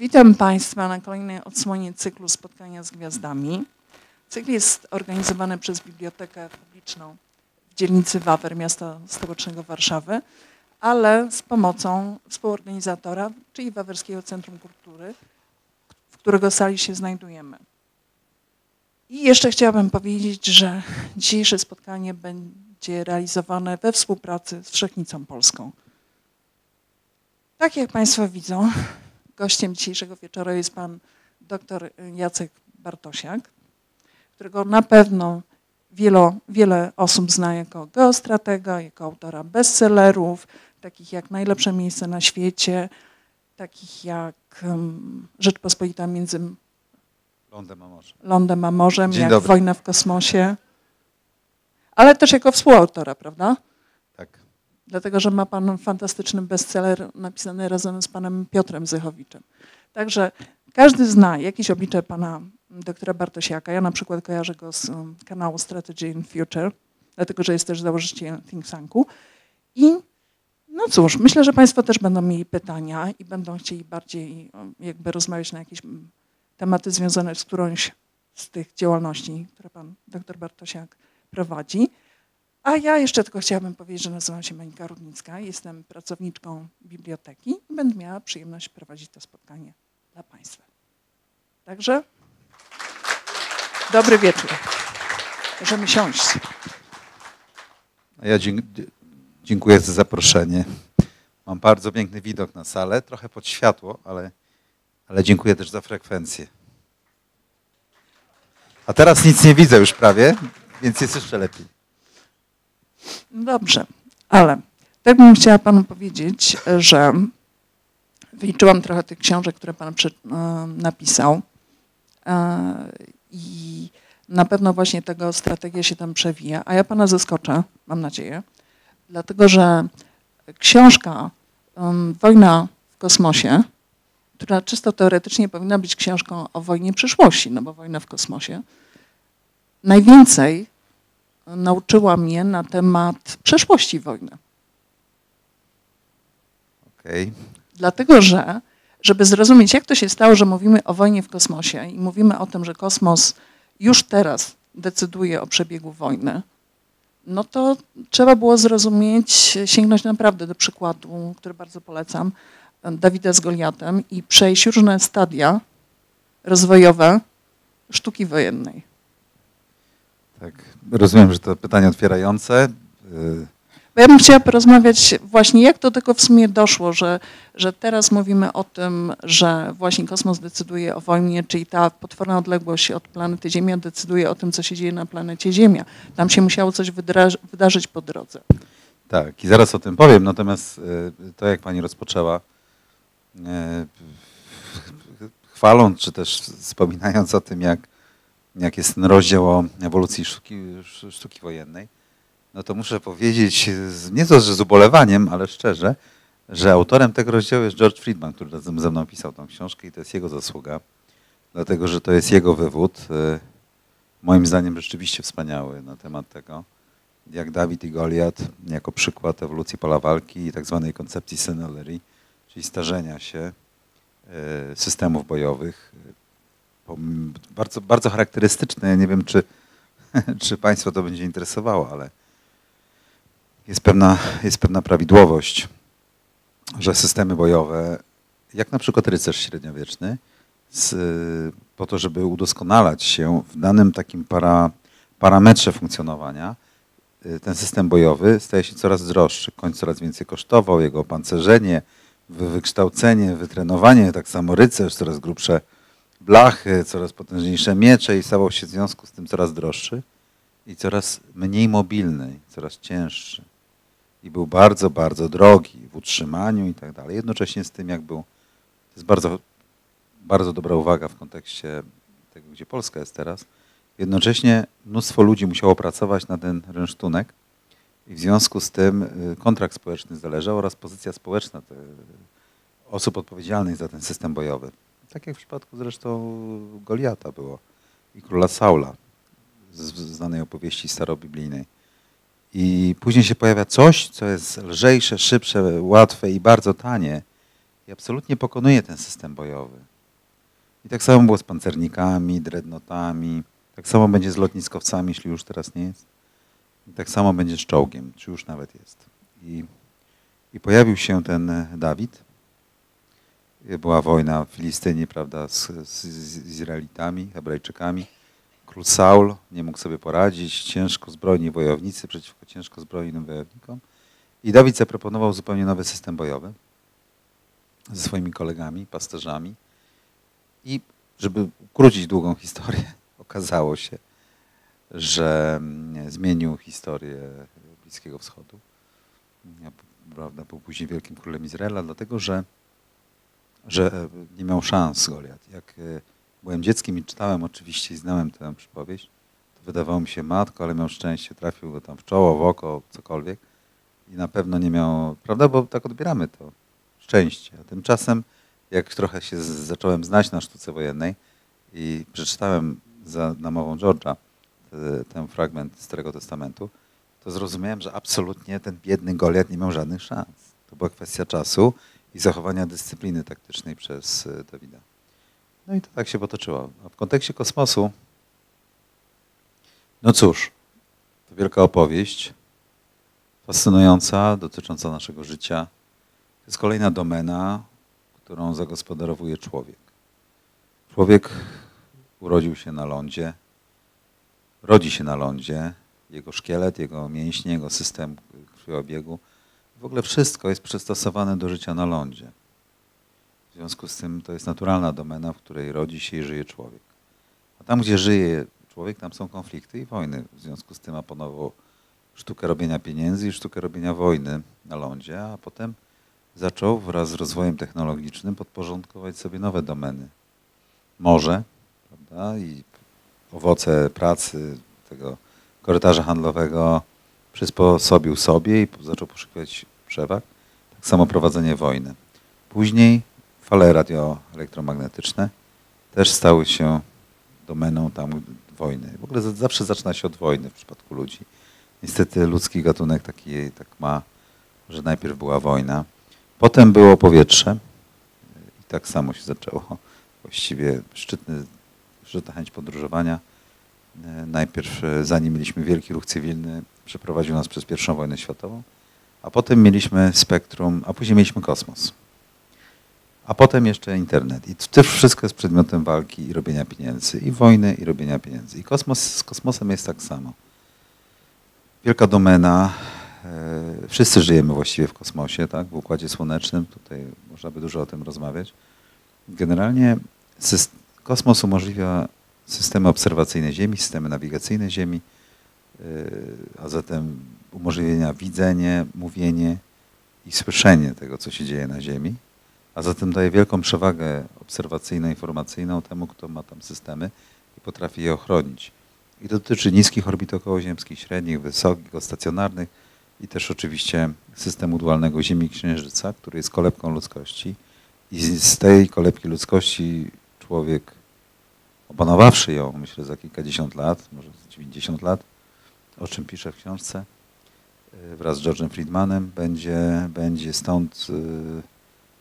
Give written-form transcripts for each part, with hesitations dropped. Witam Państwa na kolejnej odsłonie cyklu Spotkania z Gwiazdami. Cykl jest organizowany przez Bibliotekę Publiczną w dzielnicy Wawer, miasta stołecznego Warszawy, ale z pomocą współorganizatora, czyli Wawerskiego Centrum Kultury, w którego sali się znajdujemy. I jeszcze chciałabym powiedzieć, że dzisiejsze spotkanie będzie realizowane we współpracy z Wszechnicą Polską. Tak jak Państwo widzą, gościem dzisiejszego wieczora jest pan dr Jacek Bartosiak, którego na pewno wiele osób zna jako geostratega, jako autora bestsellerów, takich jak Najlepsze miejsce na świecie, takich jak Rzeczpospolita między lądem a morzem, jak Wojna w kosmosie, ale też jako współautora, prawda? Dlatego, że ma pan fantastyczny bestseller napisany razem z panem Piotrem Zychowiczem. Także każdy zna jakieś oblicze pana doktora Bartosiaka. Ja na przykład kojarzę go z kanału Strategy and Future, dlatego, że jest też założycielem think tanku. I no cóż, myślę, że państwo też będą mieli pytania i będą chcieli bardziej jakby rozmawiać na jakieś tematy związane z którąś z tych działalności, które pan doktor Bartosiak prowadzi. A ja jeszcze tylko chciałabym powiedzieć, że nazywam się Monika Rudnicka, jestem pracowniczką biblioteki i będę miała przyjemność prowadzić to spotkanie dla Państwa. Także dobry wieczór. Możemy siąść. Ja dziękuję za zaproszenie. Mam bardzo piękny widok na salę, trochę pod światło, ale dziękuję też za frekwencję. A teraz nic nie widzę już prawie, więc jest jeszcze lepiej. Dobrze, ale tak bym chciała panu powiedzieć, że wyliczyłam trochę tych książek, które pan napisał i na pewno właśnie tego strategia się tam przewija, a ja pana zaskoczę, mam nadzieję, dlatego że książka Wojna w kosmosie, która czysto teoretycznie powinna być książką o wojnie przyszłości, no bo wojna w kosmosie, najwięcej nauczyła mnie na temat przeszłości wojny. Okay. Dlatego, że żeby zrozumieć, jak to się stało, że mówimy o wojnie w kosmosie i mówimy o tym, że kosmos już teraz decyduje o przebiegu wojny, no to trzeba było zrozumieć, sięgnąć naprawdę do przykładu, który bardzo polecam, Dawida z Goliatem i przejść różne stadia rozwojowe sztuki wojennej. Tak, rozumiem, że to pytanie otwierające. Ja bym chciała porozmawiać właśnie, jak do tego w sumie doszło, że teraz mówimy o tym, że właśnie kosmos decyduje o wojnie, czyli ta potworna odległość od planety Ziemia decyduje o tym, co się dzieje na planecie Ziemia. Tam się musiało coś wydarzyć po drodze. Tak, i zaraz o tym powiem, natomiast to, jak pani rozpoczęła, chwaląc czy też wspominając o tym, jak jest ten rozdział o ewolucji sztuki wojennej, no to muszę powiedzieć, nie to, że z ubolewaniem, ale szczerze, że autorem tego rozdziału jest George Friedman, który razem ze mną pisał tą książkę i to jest jego zasługa, dlatego, że to jest jego wywód, moim zdaniem rzeczywiście wspaniały na temat tego, jak Dawid i Goliat jako przykład ewolucji pola walki i tak zwanej koncepcji senioryty, czyli starzenia się systemów bojowych, bardzo, bardzo charakterystyczne. Ja nie wiem, czy Państwa to będzie interesowało, ale jest pewna prawidłowość, że systemy bojowe, jak na przykład rycerz średniowieczny, po to, żeby udoskonalać się w danym takim parametrze funkcjonowania, ten system bojowy staje się coraz droższy, koń coraz więcej kosztował, jego opancerzenie, wykształcenie, wytrenowanie, tak samo rycerz, coraz grubsze blachy, coraz potężniejsze miecze i stawał się w związku z tym coraz droższy i coraz mniej mobilny, coraz cięższy. I był bardzo, bardzo drogi w utrzymaniu i tak dalej. Jednocześnie z tym, jak był, to jest bardzo, bardzo dobra uwaga w kontekście tego, gdzie Polska jest teraz, jednocześnie mnóstwo ludzi musiało pracować na ten rynsztunek i w związku z tym kontrakt społeczny zależał oraz pozycja społeczna osób odpowiedzialnych za ten system bojowy. Tak jak w przypadku zresztą Goliata było i króla Saula z znanej opowieści starobiblijnej. I później się pojawia coś, co jest lżejsze, szybsze, łatwe i bardzo tanie i absolutnie pokonuje ten system bojowy. I tak samo było z pancernikami, dreadnoughtami, tak samo będzie z lotniskowcami, jeśli już teraz nie jest. I tak samo będzie z czołgiem, czy już nawet jest. I pojawił się ten Dawid. Była wojna w Filistynie, prawda, z Izraelitami, Hebrajczykami. Król Saul nie mógł sobie poradzić, ciężko zbrojni wojownicy przeciwko ciężko zbrojnym wojownikom. I Dawid zaproponował zupełnie nowy system bojowy ze swoimi kolegami, pasterzami. I żeby ukrócić długą historię, okazało się, że zmienił historię Bliskiego Wschodu. Prawda, był później wielkim królem Izraela, dlatego że nie miał szans Goliat. Jak byłem dzieckiem i czytałem oczywiście i znałem tę przypowieść, to wydawało mi się matko, ale miał szczęście, trafił go tam w czoło, w oko, cokolwiek i na pewno nie miał, prawda, bo tak odbieramy to szczęście. A tymczasem jak trochę się zacząłem znać na sztuce wojennej i przeczytałem za namową George'a ten fragment z Starego Testamentu, to zrozumiałem, że absolutnie ten biedny Goliat nie miał żadnych szans. To była kwestia czasu i zachowania dyscypliny taktycznej przez Dawida. No i to tak się potoczyło. A w kontekście kosmosu, no cóż, to wielka opowieść, fascynująca, dotycząca naszego życia. To jest kolejna domena, którą zagospodarowuje człowiek. Człowiek urodził się na lądzie, rodzi się na lądzie, jego szkielet, jego mięśnie, jego system krwiobiegu, w ogóle wszystko jest przystosowane do życia na lądzie. W związku z tym to jest naturalna domena, w której rodzi się i żyje człowiek. A tam, gdzie żyje człowiek, tam są konflikty i wojny. W związku z tym aponował sztukę robienia pieniędzy i sztukę robienia wojny na lądzie, a potem zaczął wraz z rozwojem technologicznym podporządkować sobie nowe domeny. Morze, prawda, i owoce pracy tego korytarza handlowego przysposobił sobie i zaczął poszukiwać przewag. Tak samo prowadzenie wojny. Później fale radioelektromagnetyczne też stały się domeną tam wojny. W ogóle zawsze zaczyna się od wojny w przypadku ludzi. Niestety ludzki gatunek taki tak ma, że najpierw była wojna. Potem było powietrze i tak samo się zaczęło. Właściwie szczytna chęć podróżowania. Najpierw, zanim mieliśmy wielki ruch cywilny, przeprowadził nas przez I wojnę światową, a potem mieliśmy spektrum, a później mieliśmy kosmos. A potem jeszcze internet. I to wszystko jest przedmiotem walki i robienia pieniędzy, i wojny, i robienia pieniędzy. I kosmos, z kosmosem jest tak samo. Wielka domena. Wszyscy żyjemy właściwie w kosmosie, tak? W Układzie Słonecznym. Tutaj można by dużo o tym rozmawiać. Generalnie kosmos umożliwia systemy obserwacyjne Ziemi, systemy nawigacyjne Ziemi, a zatem umożliwienia widzenie, mówienie i słyszenie tego, co się dzieje na Ziemi, a zatem daje wielką przewagę obserwacyjno-informacyjną temu, kto ma tam systemy i potrafi je ochronić. I to dotyczy niskich orbit okołoziemskich, średnich, wysokich, stacjonarnych i też oczywiście systemu dualnego Ziemi i Księżyca, który jest kolebką ludzkości i z tej kolebki ludzkości człowiek, opanowawszy ją, myślę, za kilkadziesiąt lat, może 90 lat, o czym piszę w książce, wraz z George'em Friedmanem, będzie stąd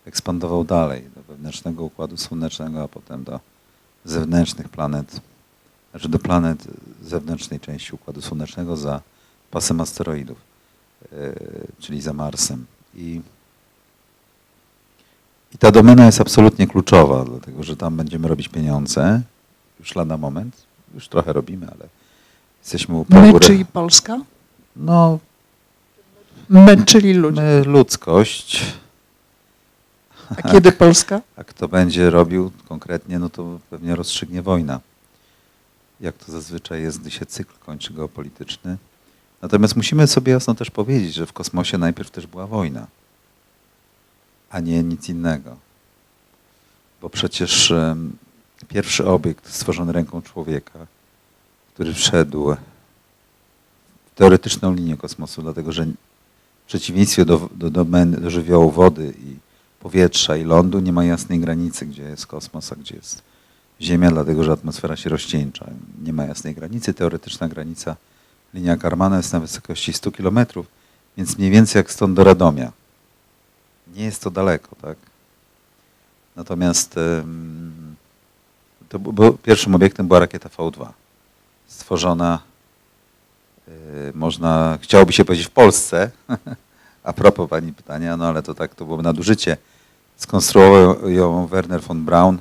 ekspandował dalej do wewnętrznego Układu Słonecznego, a potem do zewnętrznych planet, znaczy do planet zewnętrznej części Układu Słonecznego za pasem asteroidów, czyli za Marsem. I ta domena jest absolutnie kluczowa, dlatego że tam będziemy robić pieniądze. Już lada moment. Już trochę robimy, ale jesteśmy u pragu. My, czyli Polska? No. My, czyli ludzie. My, ludzkość. A kiedy Polska? A kto będzie robił konkretnie, no to pewnie rozstrzygnie wojna. Jak to zazwyczaj jest, gdy się cykl kończy geopolityczny. Natomiast musimy sobie jasno też powiedzieć, że w kosmosie najpierw też była wojna, a nie nic innego. Bo przecież pierwszy obiekt stworzony ręką człowieka, który wszedł w teoretyczną linię kosmosu, dlatego że w przeciwieństwie do żywiołu wody i powietrza i lądu nie ma jasnej granicy, gdzie jest kosmos, a gdzie jest Ziemia, dlatego że atmosfera się rozcieńcza. Nie ma jasnej granicy. Teoretyczna granica, linia Karmana jest na wysokości 100 km, więc mniej więcej jak stąd do Radomia. Nie jest to daleko, tak? Natomiast to był, pierwszym obiektem była rakieta V2. Stworzona, można, chciałoby się powiedzieć, w Polsce. A propos pani pytania, no ale to tak, to byłoby nadużycie. Skonstruował ją Werner von Braun,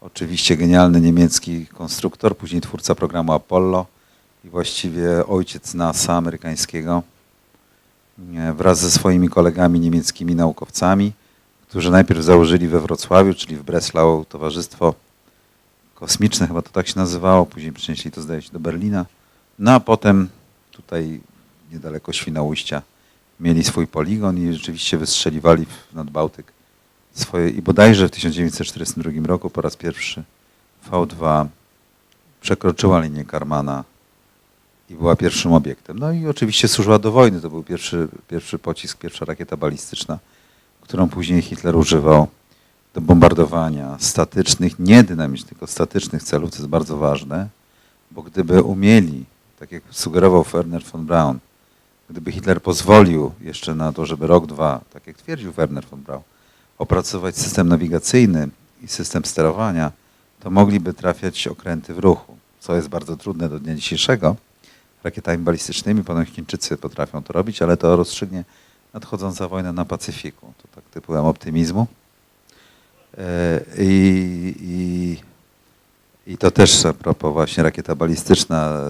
oczywiście genialny niemiecki konstruktor, później twórca programu Apollo i właściwie ojciec NASA amerykańskiego, wraz ze swoimi kolegami niemieckimi naukowcami, którzy najpierw założyli we Wrocławiu, czyli w Breslau, Towarzystwo Kosmiczne, chyba to tak się nazywało, później przenieśli to, zdaje się, do Berlina, no a potem tutaj niedaleko Świnoujścia mieli swój poligon i rzeczywiście wystrzeliwali nad Bałtyk swoje, i bodajże w 1942 roku po raz pierwszy V2 przekroczyła linię Karmana i była pierwszym obiektem. No i oczywiście służyła do wojny, to był pierwszy pocisk, pierwsza rakieta balistyczna, którą później Hitler używał do bombardowania statycznych, nie dynamicznych, tylko statycznych celów, co jest bardzo ważne, bo gdyby umieli, tak jak sugerował Werner von Braun, gdyby Hitler pozwolił jeszcze na to, żeby rok, dwa, tak jak twierdził Werner von Braun, opracować system nawigacyjny i system sterowania, to mogliby trafiać okręty w ruchu, co jest bardzo trudne do dnia dzisiejszego. Rakietami balistycznymi, ponoć Chińczycy potrafią to robić, ale to rozstrzygnie nadchodząca wojna na Pacyfiku. To tak tytułem optymizmu. I to też a propos właśnie rakieta balistyczna,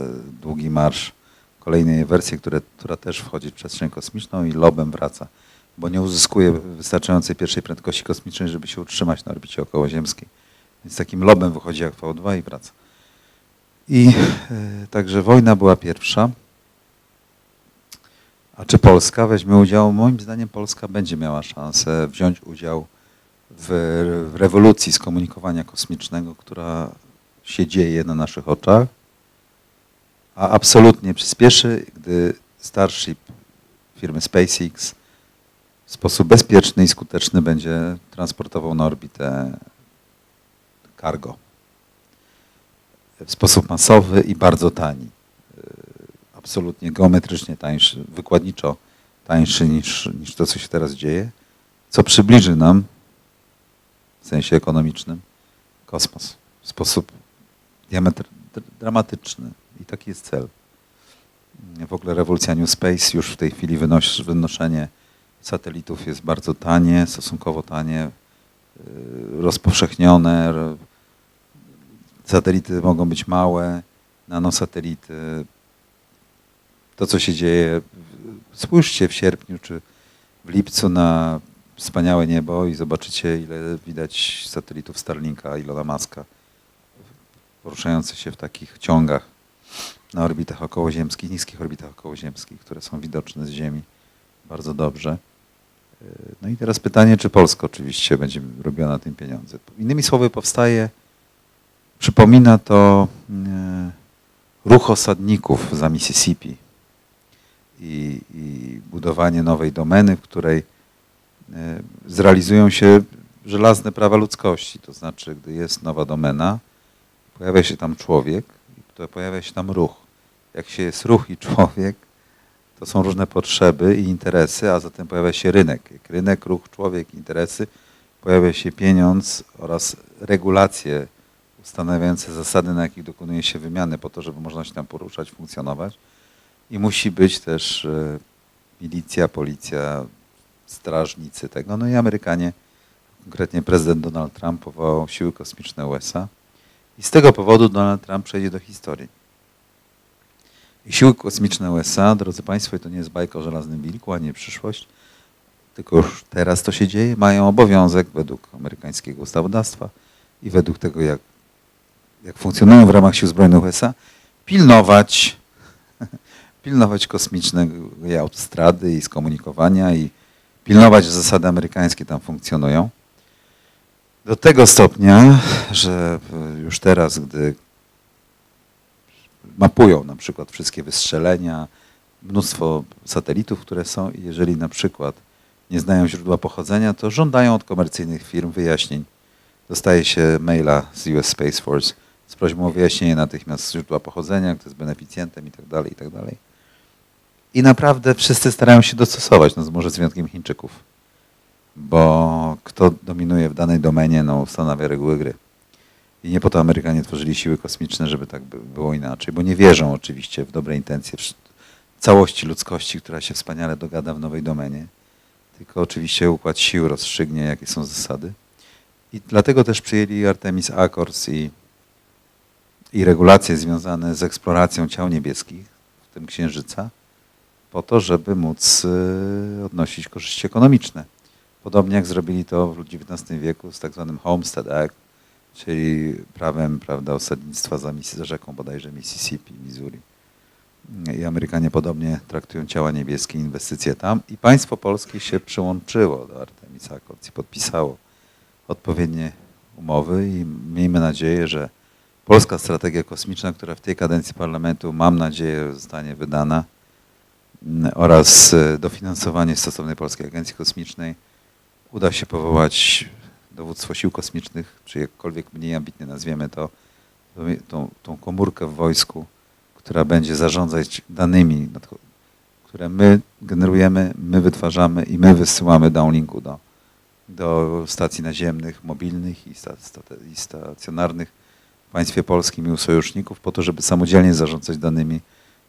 długi marsz, kolejnej wersji, która też wchodzi w przestrzeń kosmiczną i lobem wraca, bo nie uzyskuje wystarczającej pierwszej prędkości kosmicznej, żeby się utrzymać na orbicie okołoziemskiej. Więc takim lobem wychodzi jak V2 i wraca. I także wojna była pierwsza. A czy Polska weźmie udział? Moim zdaniem Polska będzie miała szansę wziąć udział w rewolucji skomunikowania kosmicznego, która się dzieje na naszych oczach, a absolutnie przyspieszy, gdy Starship firmy SpaceX w sposób bezpieczny i skuteczny będzie transportował na orbitę cargo. W sposób masowy i bardzo tani. Absolutnie geometrycznie tańszy, wykładniczo tańszy niż to, co się teraz dzieje, co przybliży nam w sensie ekonomicznym kosmos w sposób dramatyczny. I taki jest cel. W ogóle rewolucja New Space, już w tej chwili wynoszenie satelitów jest bardzo tanie, stosunkowo tanie, rozpowszechnione. Satelity mogą być małe, nanosatelity. To, co się dzieje, spójrzcie w sierpniu czy w lipcu na wspaniałe niebo i zobaczycie, ile widać satelitów Starlinka, Elona Muska, poruszających się w takich ciągach na orbitach okołoziemskich, niskich orbitach okołoziemskich, które są widoczne z Ziemi bardzo dobrze. No i teraz pytanie, czy Polska oczywiście będzie robiła na tym pieniądze. Innymi słowy, przypomina to ruch osadników za Mississippi i budowanie nowej domeny, w której zrealizują się żelazne prawa ludzkości. To znaczy, gdy jest nowa domena, pojawia się tam człowiek, to pojawia się tam ruch. Jak się jest ruch i człowiek, to są różne potrzeby i interesy, a zatem pojawia się rynek. Jak rynek, ruch, człowiek, interesy, pojawia się pieniądz oraz regulacje ustanawiające zasady, na jakich dokonuje się wymiany, po to, żeby można się tam poruszać, funkcjonować. I musi być też milicja, policja, strażnicy tego. No i Amerykanie, konkretnie prezydent Donald Trump powołał siły kosmiczne USA. I z tego powodu Donald Trump przejdzie do historii. I siły kosmiczne USA, drodzy Państwo, i to nie jest bajka o żelaznym wilku, a nie przyszłość, tylko już teraz to się dzieje, mają obowiązek według amerykańskiego ustawodawstwa i według tego, jak funkcjonują w ramach sił zbrojnych USA, pilnować kosmicznej autostrady i skomunikowania i pilnować, że zasady amerykańskie tam funkcjonują. Do tego stopnia, że już teraz, gdy mapują na przykład wszystkie wystrzelenia, mnóstwo satelitów, które są, i jeżeli na przykład nie znają źródła pochodzenia, to żądają od komercyjnych firm wyjaśnień. Dostaje się maila z US Space Force z prośbą o wyjaśnienie natychmiast źródła pochodzenia, kto jest beneficjentem itd., itd. I naprawdę wszyscy starają się dostosować, no może z wyjątkiem Chińczyków. bo kto dominuje w danej domenie, no ustanawia reguły gry. I nie po to Amerykanie tworzyli siły kosmiczne, żeby tak było inaczej, bo nie wierzą oczywiście w dobre intencje całości ludzkości, która się wspaniale dogada w nowej domenie, tylko oczywiście układ sił rozstrzygnie, jakie są zasady. I dlatego też przyjęli Artemis Accords i regulacje związane z eksploracją ciał niebieskich, w tym Księżyca, po to, żeby móc odnosić korzyści ekonomiczne. Podobnie jak zrobili to w XIX wieku z tak zwanym Homestead Act, czyli prawem, prawda, osadnictwa za rzeką bodajże Mississippi, Missouri. I Amerykanie podobnie traktują ciała niebieskie, inwestycje tam. I państwo polskie się przyłączyło do Artemis Accords i podpisało odpowiednie umowy i miejmy nadzieję, że polska strategia kosmiczna, która w tej kadencji parlamentu, mam nadzieję, zostanie wydana, oraz dofinansowanie stosownej Polskiej Agencji Kosmicznej, uda się powołać dowództwo sił kosmicznych, czy jakkolwiek mniej ambitnie nazwiemy to, tą komórkę w wojsku, która będzie zarządzać danymi, które my generujemy, my wytwarzamy i my wysyłamy downlinku do stacji naziemnych, mobilnych i stacjonarnych w państwie polskim i u sojuszników, po to, żeby samodzielnie zarządzać danymi,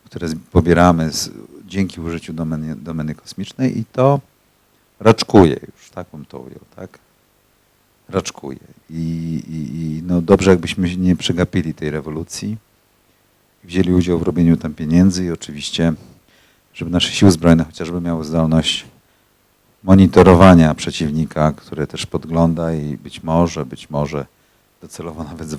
które pobieramy dzięki użyciu domeny kosmicznej, i to raczkuje już, tak bym to ujął, tak? Raczkuje. I no dobrze, jakbyśmy nie przegapili tej rewolucji, wzięli udział w robieniu tam pieniędzy i oczywiście, żeby nasze siły zbrojne chociażby miały zdolność monitorowania przeciwnika, który też podgląda i być może docelowo nawet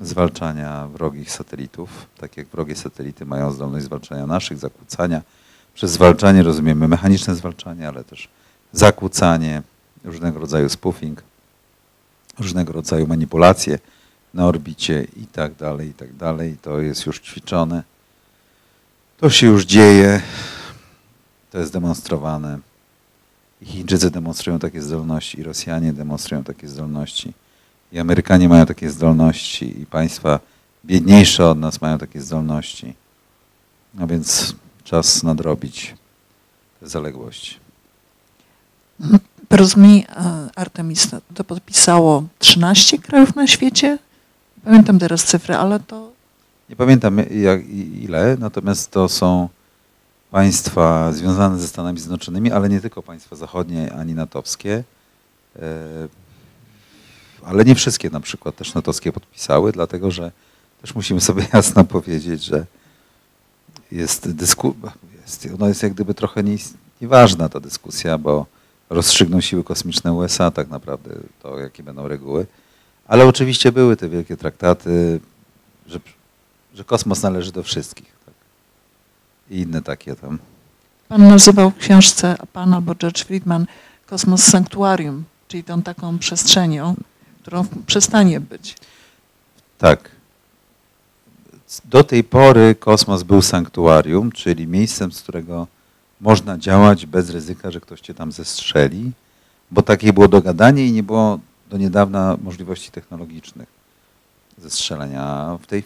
zwalczania wrogich satelitów, tak jak wrogie satelity mają zdolność zwalczania naszych, zakłócania. Przez zwalczanie rozumiemy mechaniczne zwalczanie, ale też zakłócanie, różnego rodzaju spoofing, różnego rodzaju manipulacje na orbicie i tak dalej, i tak dalej. To jest już ćwiczone, to się już dzieje, to jest demonstrowane. I Chińczycy demonstrują takie zdolności, i Rosjanie demonstrują takie zdolności, i Amerykanie mają takie zdolności, i państwa biedniejsze od nas mają takie zdolności. No więc czas nadrobić te zaległości. Porozumienie Artemis to podpisało 13 krajów na świecie. Pamiętam teraz cyfry, ale to... Nie pamiętam ile, natomiast to są państwa związane ze Stanami Zjednoczonymi, ale nie tylko państwa zachodnie, ani natowskie. Ale nie wszystkie na przykład też natowskie podpisały, dlatego że też musimy sobie jasno powiedzieć, że jest jak gdyby trochę nieważna ta dyskusja, bo rozstrzygną siły kosmiczne USA tak naprawdę to, jakie będą reguły. Ale oczywiście były te wielkie traktaty, że kosmos należy do wszystkich. Tak? I inne takie tam. Pan nazywał w książce, pan albo George Friedman, kosmos sanktuarium, czyli tą taką przestrzenią, którą przestanie być. Tak. Do tej pory kosmos był sanktuarium, czyli miejscem, z którego można działać bez ryzyka, że ktoś cię tam zestrzeli, bo takie było dogadanie i nie było do niedawna możliwości technologicznych zestrzelenia. W tej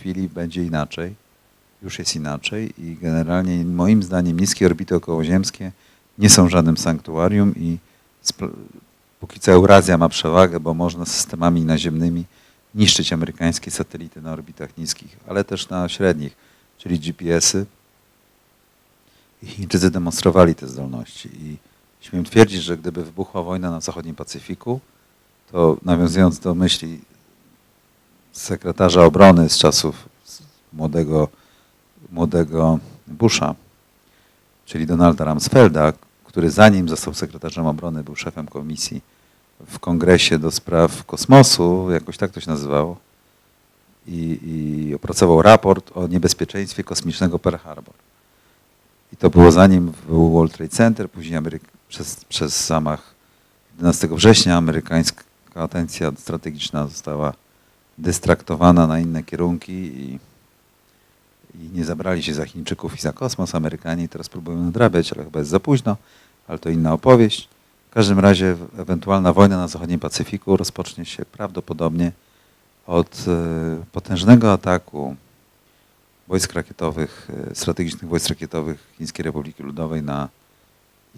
chwili będzie inaczej, już jest inaczej i generalnie moim zdaniem niskie orbity okołoziemskie nie są żadnym sanktuarium i póki co Eurazja ma przewagę, bo można systemami naziemnymi niszczyć amerykańskie satelity na orbitach niskich, ale też na średnich, czyli GPS-y. I Chińczycy demonstrowali te zdolności i śmiem twierdzić, że gdyby wybuchła wojna na zachodnim Pacyfiku, to nawiązując do myśli sekretarza obrony z czasów młodego Busha, czyli Donalda Rumsfelda, który zanim został sekretarzem obrony był szefem komisji w Kongresie do spraw kosmosu, jakoś tak to się nazywało, i opracował raport o niebezpieczeństwie kosmicznego Pearl Harbor. I to było zanim był World Trade Center, później przez zamach 11 września amerykańska atencja strategiczna została dystraktowana na inne kierunki i nie zabrali się za Chińczyków i za kosmos. Amerykanie teraz próbują nadrabiać, ale chyba jest za późno, ale to inna opowieść. W każdym razie ewentualna wojna na zachodnim Pacyfiku rozpocznie się prawdopodobnie od potężnego ataku strategicznych wojsk rakietowych Chińskiej Republiki Ludowej na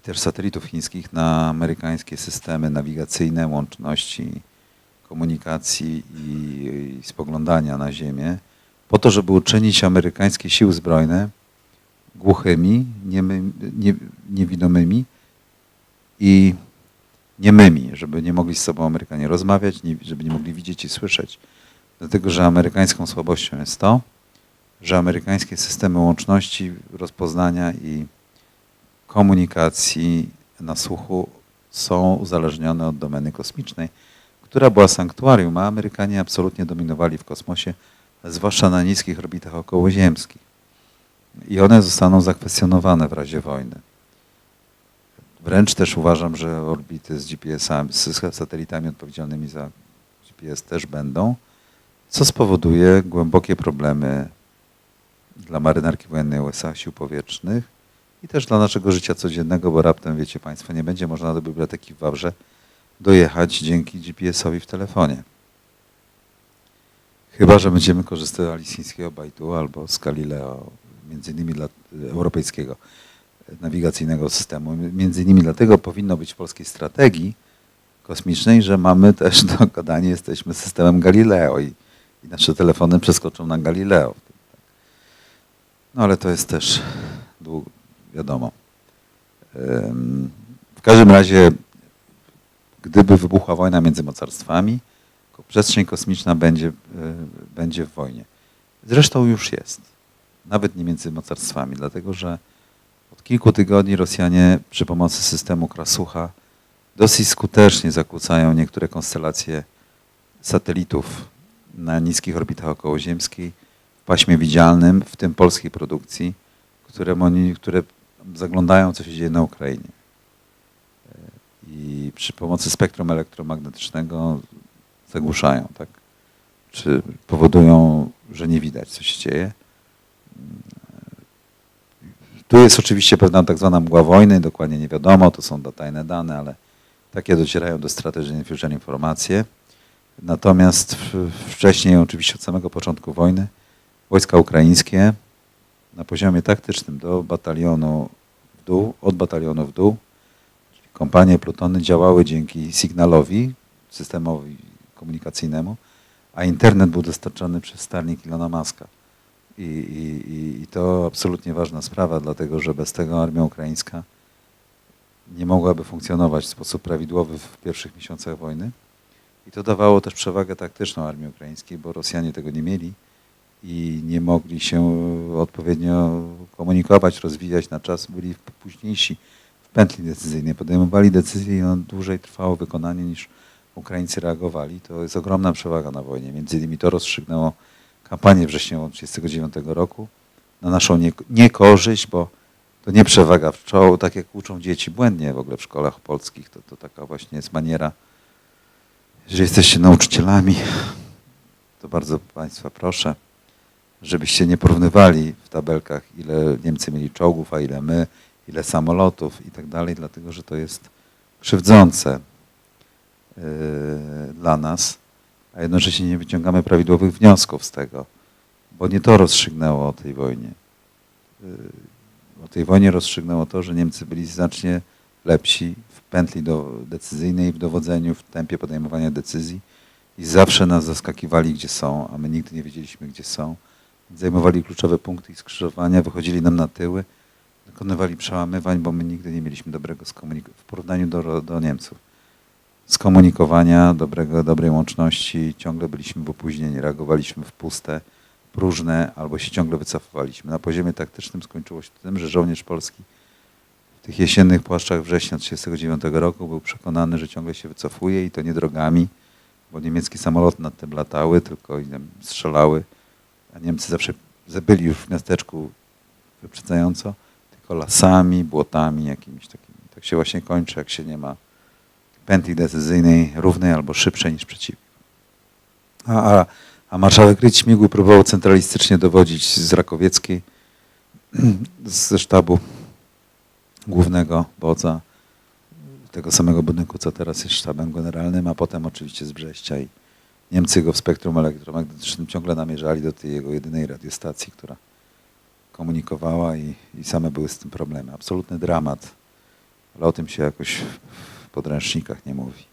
też satelitów chińskich na amerykańskie systemy nawigacyjne, łączności, komunikacji i spoglądania na Ziemię, po to, żeby uczynić amerykańskie siły zbrojne głuchymi, niewidomymi i niemymi, żeby nie mogli z sobą Amerykanie rozmawiać, żeby nie mogli widzieć i słyszeć. Dlatego, że amerykańską słabością jest to, że amerykańskie systemy łączności, rozpoznania i komunikacji na słuchu są uzależnione od domeny kosmicznej, która była sanktuarium, a Amerykanie absolutnie dominowali w kosmosie, zwłaszcza na niskich orbitach okołoziemskich. I one zostaną zakwestionowane w razie wojny. Wręcz też uważam, że orbity z GPS-ami, z satelitami odpowiedzialnymi za GPS też będą, co spowoduje głębokie problemy dla marynarki wojennej USA, sił powietrznych i też dla naszego życia codziennego, bo raptem, wiecie Państwo, nie będzie można do biblioteki w Wawrze dojechać dzięki GPS-owi w telefonie. Chyba że będziemy korzystali z chińskiego Baidu albo z Galileo, między innymi dla europejskiego nawigacyjnego systemu. Między innymi dlatego powinno być w polskiej strategii kosmicznej, że mamy też dogadanie, jesteśmy systemem Galileo i nasze telefony przeskoczą na Galileo. No ale to jest też długo, wiadomo. W każdym razie, gdyby wybuchła wojna między mocarstwami, przestrzeń kosmiczna będzie w wojnie. Zresztą już jest. Nawet nie między mocarstwami, dlatego że od kilku tygodni Rosjanie przy pomocy systemu Krasucha dosyć skutecznie zakłócają niektóre konstelacje satelitów na niskich orbitach okołoziemskich w paśmie widzialnym, w tym polskiej produkcji, które zaglądają, co się dzieje na Ukrainie. I przy pomocy spektrum elektromagnetycznego zagłuszają, tak? Czy powodują, że nie widać, co się dzieje. Tu jest oczywiście pewna tak zwana mgła wojny, dokładnie nie wiadomo, to są tajne dane, ale takie docierają do Strategy & Future informacje. Natomiast wcześniej, oczywiście od samego początku wojny, wojska ukraińskie na poziomie taktycznym do batalionu w dół, od batalionu w dół, czyli kompanie, plutony działały dzięki sygnalowi, systemowi komunikacyjnemu, a internet był dostarczany przez Starlink Elona Muska. I to absolutnie ważna sprawa, dlatego że bez tego armia ukraińska nie mogłaby funkcjonować w sposób prawidłowy w pierwszych miesiącach wojny. I to dawało też przewagę taktyczną armii ukraińskiej, bo Rosjanie tego nie mieli i nie mogli się odpowiednio komunikować, rozwijać na czas. Byli późniejsi w pętli decyzyjnej, podejmowali decyzje i ono dłużej trwało wykonanie niż Ukraińcy reagowali. To jest ogromna przewaga na wojnie. Między innymi to rozstrzygnęło kampanię wrześniową 1939 roku na naszą niekorzyść, bo to nie przewaga w czoło, tak jak uczą dzieci błędnie w ogóle w szkołach polskich. To taka właśnie jest maniera. Jeżeli jesteście nauczycielami, to bardzo Państwa proszę, żebyście nie porównywali w tabelkach, ile Niemcy mieli czołgów, a ile my, ile samolotów i tak dalej, dlatego że to jest krzywdzące dla nas, a jednocześnie nie wyciągamy prawidłowych wniosków z tego, bo nie to rozstrzygnęło o tej wojnie. O tej wojnie rozstrzygnęło to, że Niemcy byli znacznie lepsi w pętli decyzyjnej, w dowodzeniu, w tempie podejmowania decyzji i zawsze nas zaskakiwali, gdzie są, a my nigdy nie wiedzieliśmy, gdzie są. Zajmowali kluczowe punkty i skrzyżowania, wychodzili nam na tyły, dokonywali przełamywań, bo my nigdy nie mieliśmy dobrego skomunikowania w porównaniu do Niemców. Skomunikowania, dobrej łączności, ciągle byliśmy w opóźnieniu, reagowaliśmy w puste, próżne, albo się ciągle wycofywaliśmy. Na poziomie taktycznym skończyło się tym, że żołnierz polski w tych jesiennych płaszczach września 1939 roku był przekonany, że ciągle się wycofuje i to nie drogami, bo niemieckie samoloty nad tym latały, tylko strzelały, a Niemcy zawsze byli już w miasteczku wyprzedzająco, tylko lasami, błotami jakimiś takimi. Tak się właśnie kończy, jak się nie ma pętli decyzyjnej równej albo szybszej niż przeciwnik. A marszałek Rydz-Śmigły próbował centralistycznie dowodzić z Rakowieckiej, ze sztabu głównego wodza, tego samego budynku, co teraz jest sztabem generalnym, a potem oczywiście z Brześcia i Niemcy go w spektrum elektromagnetycznym ciągle namierzali do tej jego jedynej radiostacji, która komunikowała i same były z tym problemy. Absolutny dramat ale o tym się jakoś w podręcznikach nie mówi.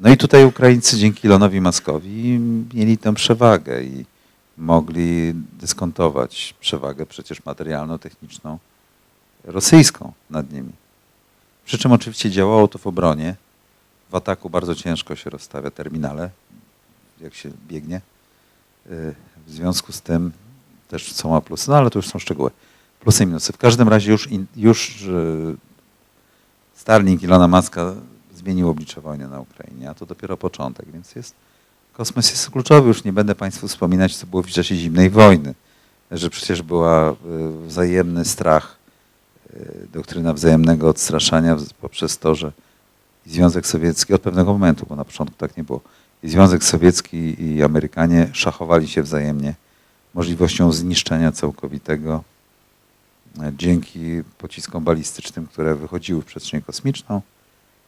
No i tutaj Ukraińcy dzięki Elonowi Muskowi mieli tę przewagę i mogli dyskontować przewagę przecież materialno-techniczną rosyjską nad nimi. Przy czym oczywiście działało to w obronie. W ataku bardzo ciężko się rozstawia terminale, jak się biegnie. W związku z tym też co ma plusy, no ale to już są szczegóły. Plusy i minusy. W każdym razie już Starlink Elona Muska zmienił oblicze wojny na Ukrainie, a to dopiero początek, więc kosmos jest kluczowy. Już nie będę Państwu wspominać, co było w czasie zimnej wojny, że przecież była wzajemny strach, doktryna wzajemnego odstraszania poprzez to, że Związek Sowiecki, od pewnego momentu, bo na początku tak nie było, Związek Sowiecki i Amerykanie szachowali się wzajemnie możliwością zniszczenia całkowitego dzięki pociskom balistycznym, które wychodziły w przestrzeń kosmiczną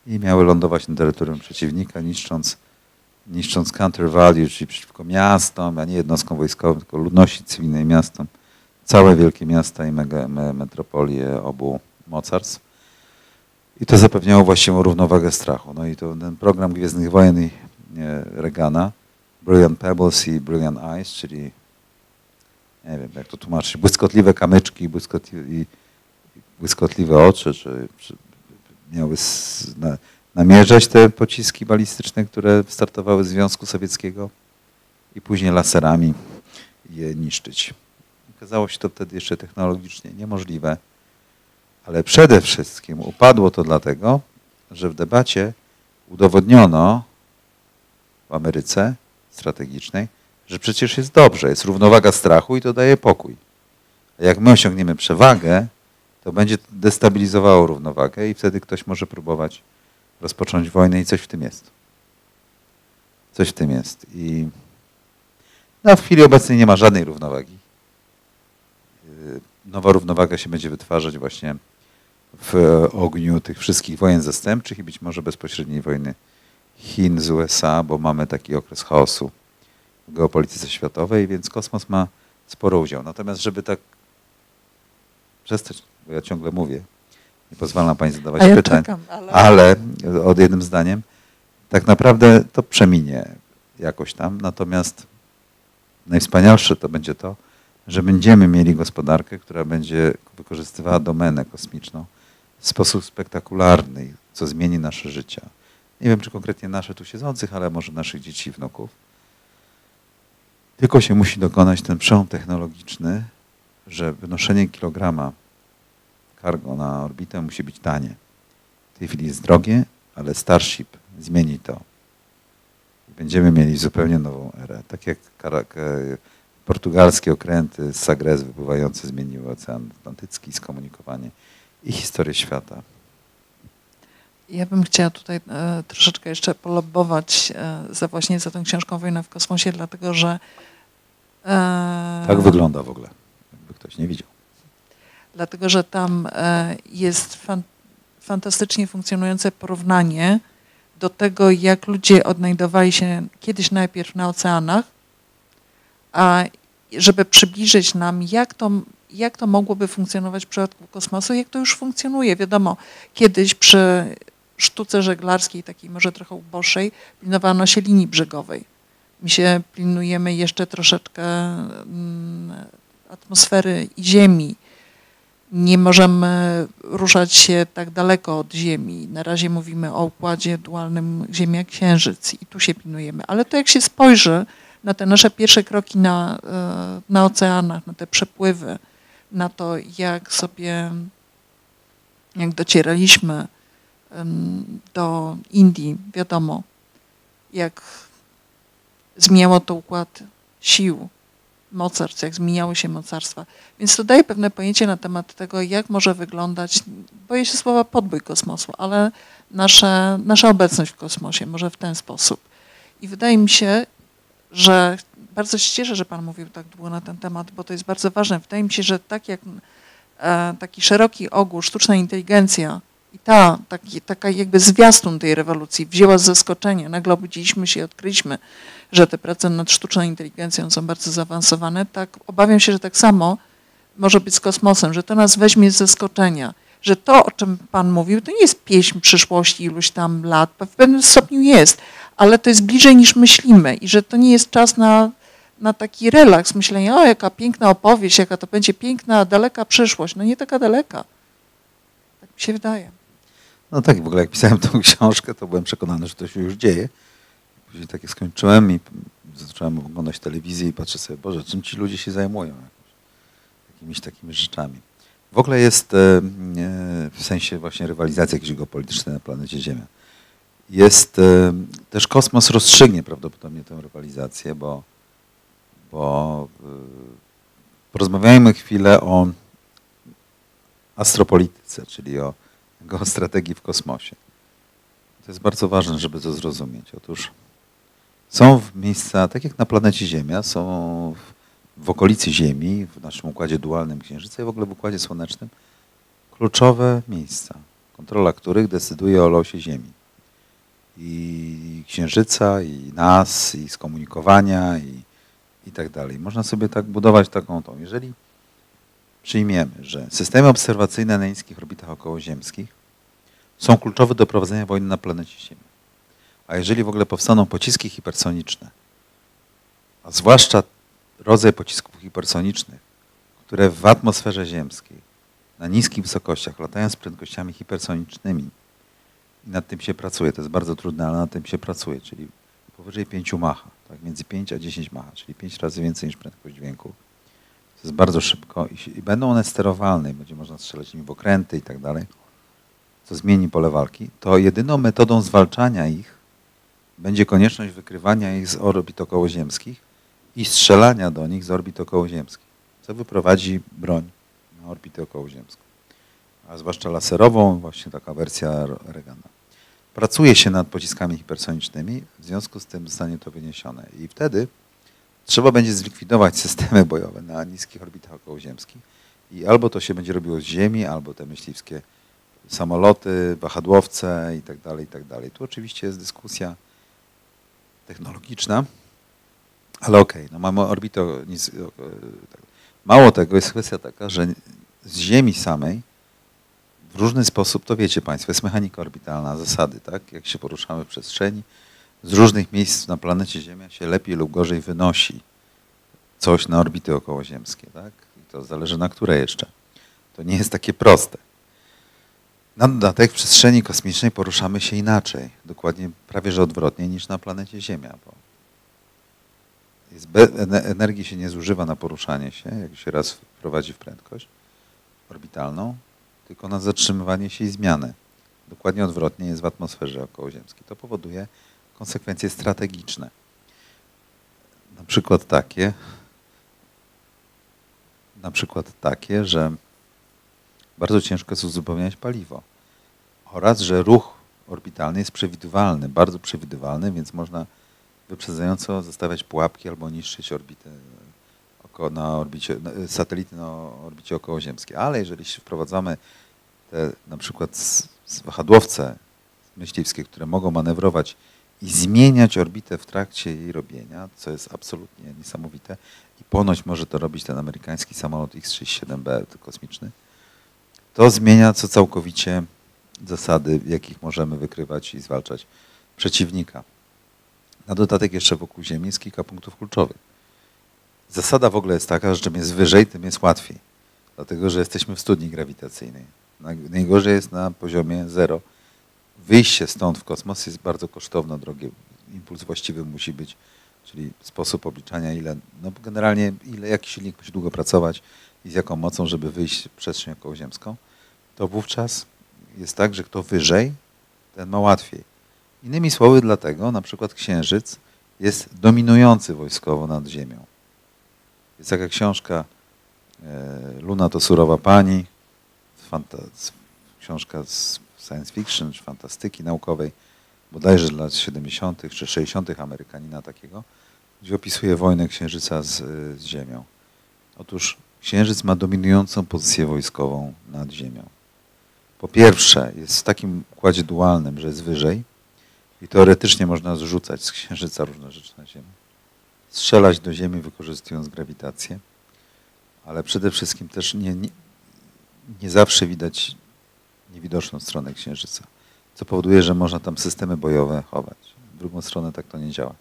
i miały lądować na terytorium przeciwnika, niszcząc counter-value, czyli przeciwko miastom, a nie jednostkom wojskowym, tylko ludności cywilnej, miastom, całe wielkie miasta i mega metropolie obu mocarstw. I to zapewniało właściwą równowagę strachu. No i to ten program Gwiezdnych Wojen i Reagana, Brilliant Pebbles i Brilliant Eyes, czyli nie wiem, jak to tłumaczyć, błyskotliwe kamyczki i błyskotliwe oczy, czy miały namierzać te pociski balistyczne, które startowały z Związku Sowieckiego i później laserami je niszczyć. Okazało się to wtedy jeszcze technologicznie niemożliwe, ale przede wszystkim upadło to dlatego, że w debacie udowodniono w Ameryce strategicznej, że przecież jest dobrze, jest równowaga strachu i to daje pokój. A jak my osiągniemy przewagę, to będzie destabilizowało równowagę i wtedy ktoś może próbować rozpocząć wojnę i coś w tym jest. Coś w tym jest. I no, w chwili obecnej nie ma żadnej równowagi. Nowa równowaga się będzie wytwarzać właśnie w ogniu tych wszystkich wojen zastępczych i być może bezpośredniej wojny Chin z USA, bo mamy taki okres chaosu w geopolityce światowej, więc kosmos ma sporo udział. Natomiast żeby tak przestać, bo ja ciągle mówię, nie pozwalam Pani zadawać pytań, czekam, ale od jednym zdaniem, tak naprawdę to przeminie jakoś tam, natomiast najwspanialsze to będzie to, że będziemy mieli gospodarkę, która będzie wykorzystywała domenę kosmiczną w sposób spektakularny, co zmieni nasze życia. Nie wiem, czy konkretnie nasze tu siedzących, ale może naszych dzieci i wnuków. Tylko się musi dokonać ten przełom technologiczny, że wynoszenie kilograma cargo na orbitę musi być tanie. W tej chwili jest drogie, ale Starship zmieni to. Będziemy mieli zupełnie nową erę. Tak jak portugalskie okręty z Sagres wypływające zmieniły Ocean Atlantycki, skomunikowanie i historię świata. Ja bym chciała tutaj troszeczkę jeszcze polobbować właśnie za tą książką Wojna w kosmosie, dlatego że... Tak wygląda w ogóle, jakby ktoś nie widział. Dlatego że tam jest fantastycznie funkcjonujące porównanie do tego, jak ludzie odnajdowali się kiedyś najpierw na oceanach, a żeby przybliżyć nam, jak to mogłoby funkcjonować w przypadku kosmosu, jak to już funkcjonuje. Wiadomo, kiedyś przy sztuce żeglarskiej, takiej może trochę uboższej, pilnowano się linii brzegowej. My się pilnujemy jeszcze troszeczkę atmosfery i ziemi. Nie możemy ruszać się tak daleko od Ziemi. Na razie mówimy o układzie dualnym Ziemia-Księżyc i tu się pilnujemy. Ale to jak się spojrzy na te nasze pierwsze kroki na oceanach, na te przepływy, na to, jak docieraliśmy do Indii, wiadomo, jak zmieniało to układ sił, mocarstw, jak zmieniały się mocarstwa. Więc to daje pewne pojęcie na temat tego, jak może wyglądać, boję się słowa podbój kosmosu, ale nasza obecność w kosmosie może w ten sposób. I wydaje mi się, że bardzo się cieszę, że Pan mówił tak długo na ten temat, bo to jest bardzo ważne. Wydaje mi się, że tak jak taki szeroki ogół, sztuczna inteligencja i taka jakby zwiastun tej rewolucji wzięła z zaskoczenia. Nagle obudziliśmy się i odkryliśmy, że te prace nad sztuczną inteligencją są bardzo zaawansowane. Tak, obawiam się, że tak samo może być z kosmosem, że to nas weźmie z zaskoczenia, że to, o czym Pan mówił, to nie jest pieśń przyszłości iluś tam lat, w pewnym stopniu jest, ale to jest bliżej niż myślimy i że to nie jest czas na taki relaks, myślenie, o jaka piękna opowieść, jaka to będzie piękna, daleka przyszłość. No nie taka daleka. Tak mi się wydaje. No tak, w ogóle jak pisałem tą książkę, to byłem przekonany, że to się już dzieje. Później tak jak skończyłem i zacząłem oglądać telewizję i patrzę sobie, Boże, czym ci ludzie się zajmują? Jakimiś takimi rzeczami. W ogóle jest w sensie właśnie rywalizacji jakiejś geopolitycznej na planecie Ziemia. Jest też kosmos rozstrzygnie prawdopodobnie tę rywalizację, bo porozmawiajmy chwilę o astropolityce, czyli o geostrategii w kosmosie. To jest bardzo ważne, żeby to zrozumieć. Otóż są miejsca, tak jak na planecie Ziemia, są w okolicy Ziemi, w naszym układzie dualnym Księżyca i w ogóle w układzie słonecznym kluczowe miejsca, kontrola których decyduje o losie Ziemi. I Księżyca, i nas, i skomunikowania, i tak dalej. Można sobie tak budować taką tą. Jeżeli przyjmiemy, że systemy obserwacyjne na niskich orbitach okołoziemskich są kluczowe do prowadzenia wojny na planecie Ziemi. A jeżeli w ogóle powstaną pociski hipersoniczne, a zwłaszcza rodzaj pocisków hipersonicznych, które w atmosferze ziemskiej na niskich wysokościach latają z prędkościami hipersonicznymi i nad tym się pracuje, to jest bardzo trudne, ale nad tym się pracuje, czyli powyżej 5 macha, tak, między 5 a 10 macha, czyli 5 razy więcej niż prędkość dźwięku. To jest bardzo szybko i będą one sterowalne, będzie można strzelać nimi w okręty i tak dalej, co zmieni pole walki, to jedyną metodą zwalczania ich będzie konieczność wykrywania ich z orbit okołoziemskich i strzelania do nich z orbit okołoziemskich, co wyprowadzi broń na orbitę okołoziemską, a zwłaszcza laserową, właśnie taka wersja Reagana. Pracuje się nad pociskami hipersonicznymi, w związku z tym zostanie to wyniesione i wtedy trzeba będzie zlikwidować systemy bojowe na niskich orbitach okołoziemskich i albo to się będzie robiło z Ziemi, albo te myśliwskie samoloty, wahadłowce i tak dalej, i tak dalej. Tu oczywiście jest dyskusja technologiczna, ale okej, no mamy orbitę. Mało tego, jest kwestia taka, że z Ziemi samej w różny sposób, to wiecie Państwo, jest mechanika orbitalna, zasady, tak? Jak się poruszamy w przestrzeni, z różnych miejsc na planecie Ziemia się lepiej lub gorzej wynosi coś na orbity okołoziemskie, tak? I to zależy na które jeszcze. To nie jest takie proste. Na dodatek w przestrzeni kosmicznej poruszamy się inaczej, dokładnie prawie że odwrotnie niż na planecie Ziemia, bo energii się nie zużywa na poruszanie się, jak się raz wprowadzi w prędkość orbitalną, tylko na zatrzymywanie się i zmianę. Dokładnie odwrotnie jest w atmosferze okołoziemskiej. To powoduje konsekwencje strategiczne. Na przykład takie, że bardzo ciężko jest uzupełniać paliwo oraz, że ruch orbitalny jest przewidywalny, bardzo przewidywalny, więc można wyprzedzająco zostawiać pułapki albo niszczyć orbity na orbicie, satelity na orbicie okołoziemskiej. Ale jeżeli wprowadzamy te na przykład wahadłowce myśliwskie, które mogą manewrować i zmieniać orbitę w trakcie jej robienia, co jest absolutnie niesamowite i ponoć może to robić ten amerykański samolot X-37B kosmiczny, to zmienia co całkowicie zasady, w jakich możemy wykrywać i zwalczać przeciwnika. Na dodatek jeszcze wokół Ziemi jest kilka punktów kluczowych. Zasada w ogóle jest taka, że czym jest wyżej, tym jest łatwiej. Dlatego, że jesteśmy w studni grawitacyjnej. Najgorzej jest na poziomie 0. Wyjście stąd w kosmos jest bardzo kosztowno, drogie. Impuls właściwy musi być, czyli sposób obliczania, ile, no generalnie ile, jaki silnik musi długo pracować i z jaką mocą, żeby wyjść w przestrzeń okołoziemską, to wówczas jest tak, że kto wyżej, ten ma łatwiej. Innymi słowy dlatego na przykład Księżyc jest dominujący wojskowo nad Ziemią. Jest taka książka Luna to surowa pani, książka z science fiction czy fantastyki naukowej, bodajże z lat 70. czy 60. Amerykanina takiego, gdzie opisuje wojnę Księżyca z Ziemią. Otóż Księżyc ma dominującą pozycję wojskową nad Ziemią. Po pierwsze jest w takim układzie dualnym, że jest wyżej i teoretycznie można zrzucać z Księżyca różne rzeczy na Ziemię, strzelać do Ziemi wykorzystując grawitację, ale przede wszystkim też nie zawsze widać niewidoczną stronę Księżyca, co powoduje, że można tam systemy bojowe chować. W drugą stronę tak to nie działa.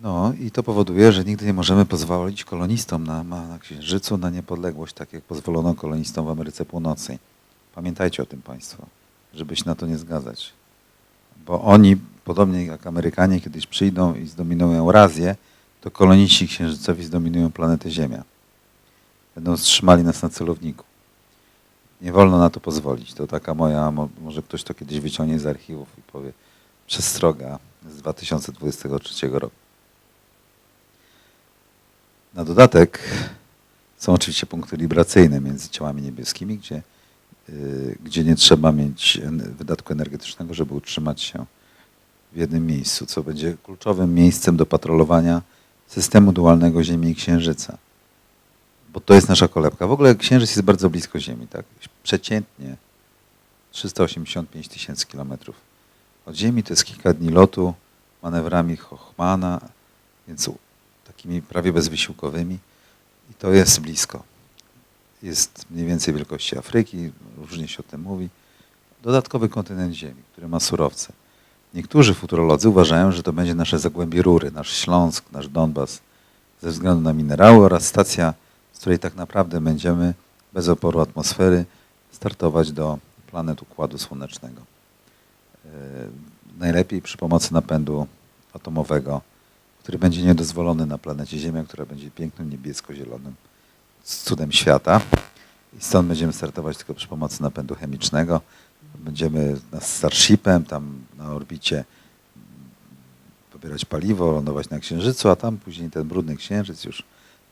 No i to powoduje, że nigdy nie możemy pozwolić kolonistom na Księżycu na niepodległość, tak jak pozwolono kolonistom w Ameryce Północnej. Pamiętajcie o tym Państwo, żeby się na to nie zgadzać. Bo oni, podobnie jak Amerykanie kiedyś przyjdą i zdominują Eurazję, to koloniści księżycowi zdominują planetę Ziemia. Będą wstrzymali nas na celowniku. Nie wolno na to pozwolić. To taka moja, może ktoś to kiedyś wyciągnie z archiwów i powie, przestroga z 2023 roku. Na dodatek są oczywiście punkty libracyjne między ciałami niebieskimi, gdzie nie trzeba mieć wydatku energetycznego, żeby utrzymać się w jednym miejscu, co będzie kluczowym miejscem do patrolowania systemu dualnego Ziemi i Księżyca. Bo to jest nasza kolebka. W ogóle Księżyc jest bardzo blisko Ziemi. Tak? Przeciętnie 385 000 kilometrów od Ziemi. To jest kilka dni lotu manewrami Hochmana, więc takimi prawie bezwysiłkowymi. I to jest blisko. Jest mniej więcej wielkości Afryki, różnie się o tym mówi. Dodatkowy kontynent Ziemi, który ma surowce. Niektórzy futurolodzy uważają, że to będzie nasze zagłębie Rury, nasz Śląsk, nasz Donbas ze względu na minerały oraz stacja, z której tak naprawdę będziemy bez oporu atmosfery startować do planet Układu Słonecznego. Najlepiej przy pomocy napędu atomowego, który będzie niedozwolony na planecie Ziemia, która będzie pięknym, niebiesko-zielonym cudem świata. I stąd będziemy startować tylko przy pomocy napędu chemicznego. Będziemy Starshipem, tam na orbicie pobierać paliwo, lądować na Księżycu, a tam później ten brudny Księżyc, już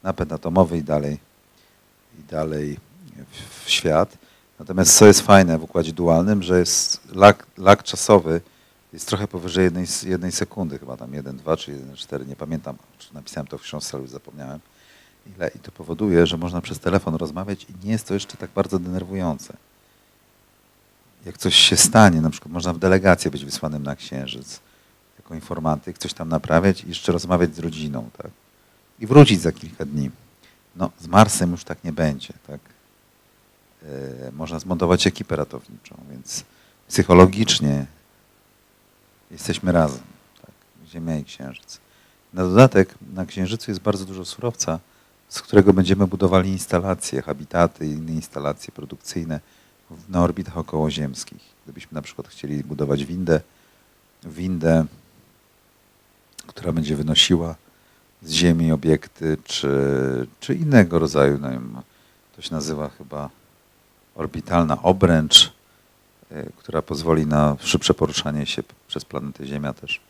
napęd atomowy i dalej w świat. Natomiast co jest fajne w układzie dualnym, że jest lag czasowy, jest trochę powyżej jednej sekundy, chyba tam 1,2 czy 1,4, nie pamiętam, czy napisałem to w książce, już zapomniałem. I to powoduje, że można przez telefon rozmawiać i nie jest to jeszcze tak bardzo denerwujące. Jak coś się stanie, na przykład można w delegację być wysłanym na Księżyc jako informatyk, coś tam naprawiać i jeszcze rozmawiać z rodziną, tak? I wrócić za kilka dni. No, z Marsem już tak nie będzie, tak? Można zmontować ekipę ratowniczą, więc psychologicznie jesteśmy razem, tak? Ziemia i Księżyc. Na dodatek na Księżycu jest bardzo dużo surowca, z którego będziemy budowali instalacje, habitaty i inne instalacje produkcyjne na orbitach okołoziemskich. Gdybyśmy na przykład chcieli budować windę, która będzie wynosiła z Ziemi obiekty, czy innego rodzaju, no wiem, to się nazywa chyba orbitalna obręcz, która pozwoli na szybsze poruszanie się przez planetę Ziemia też,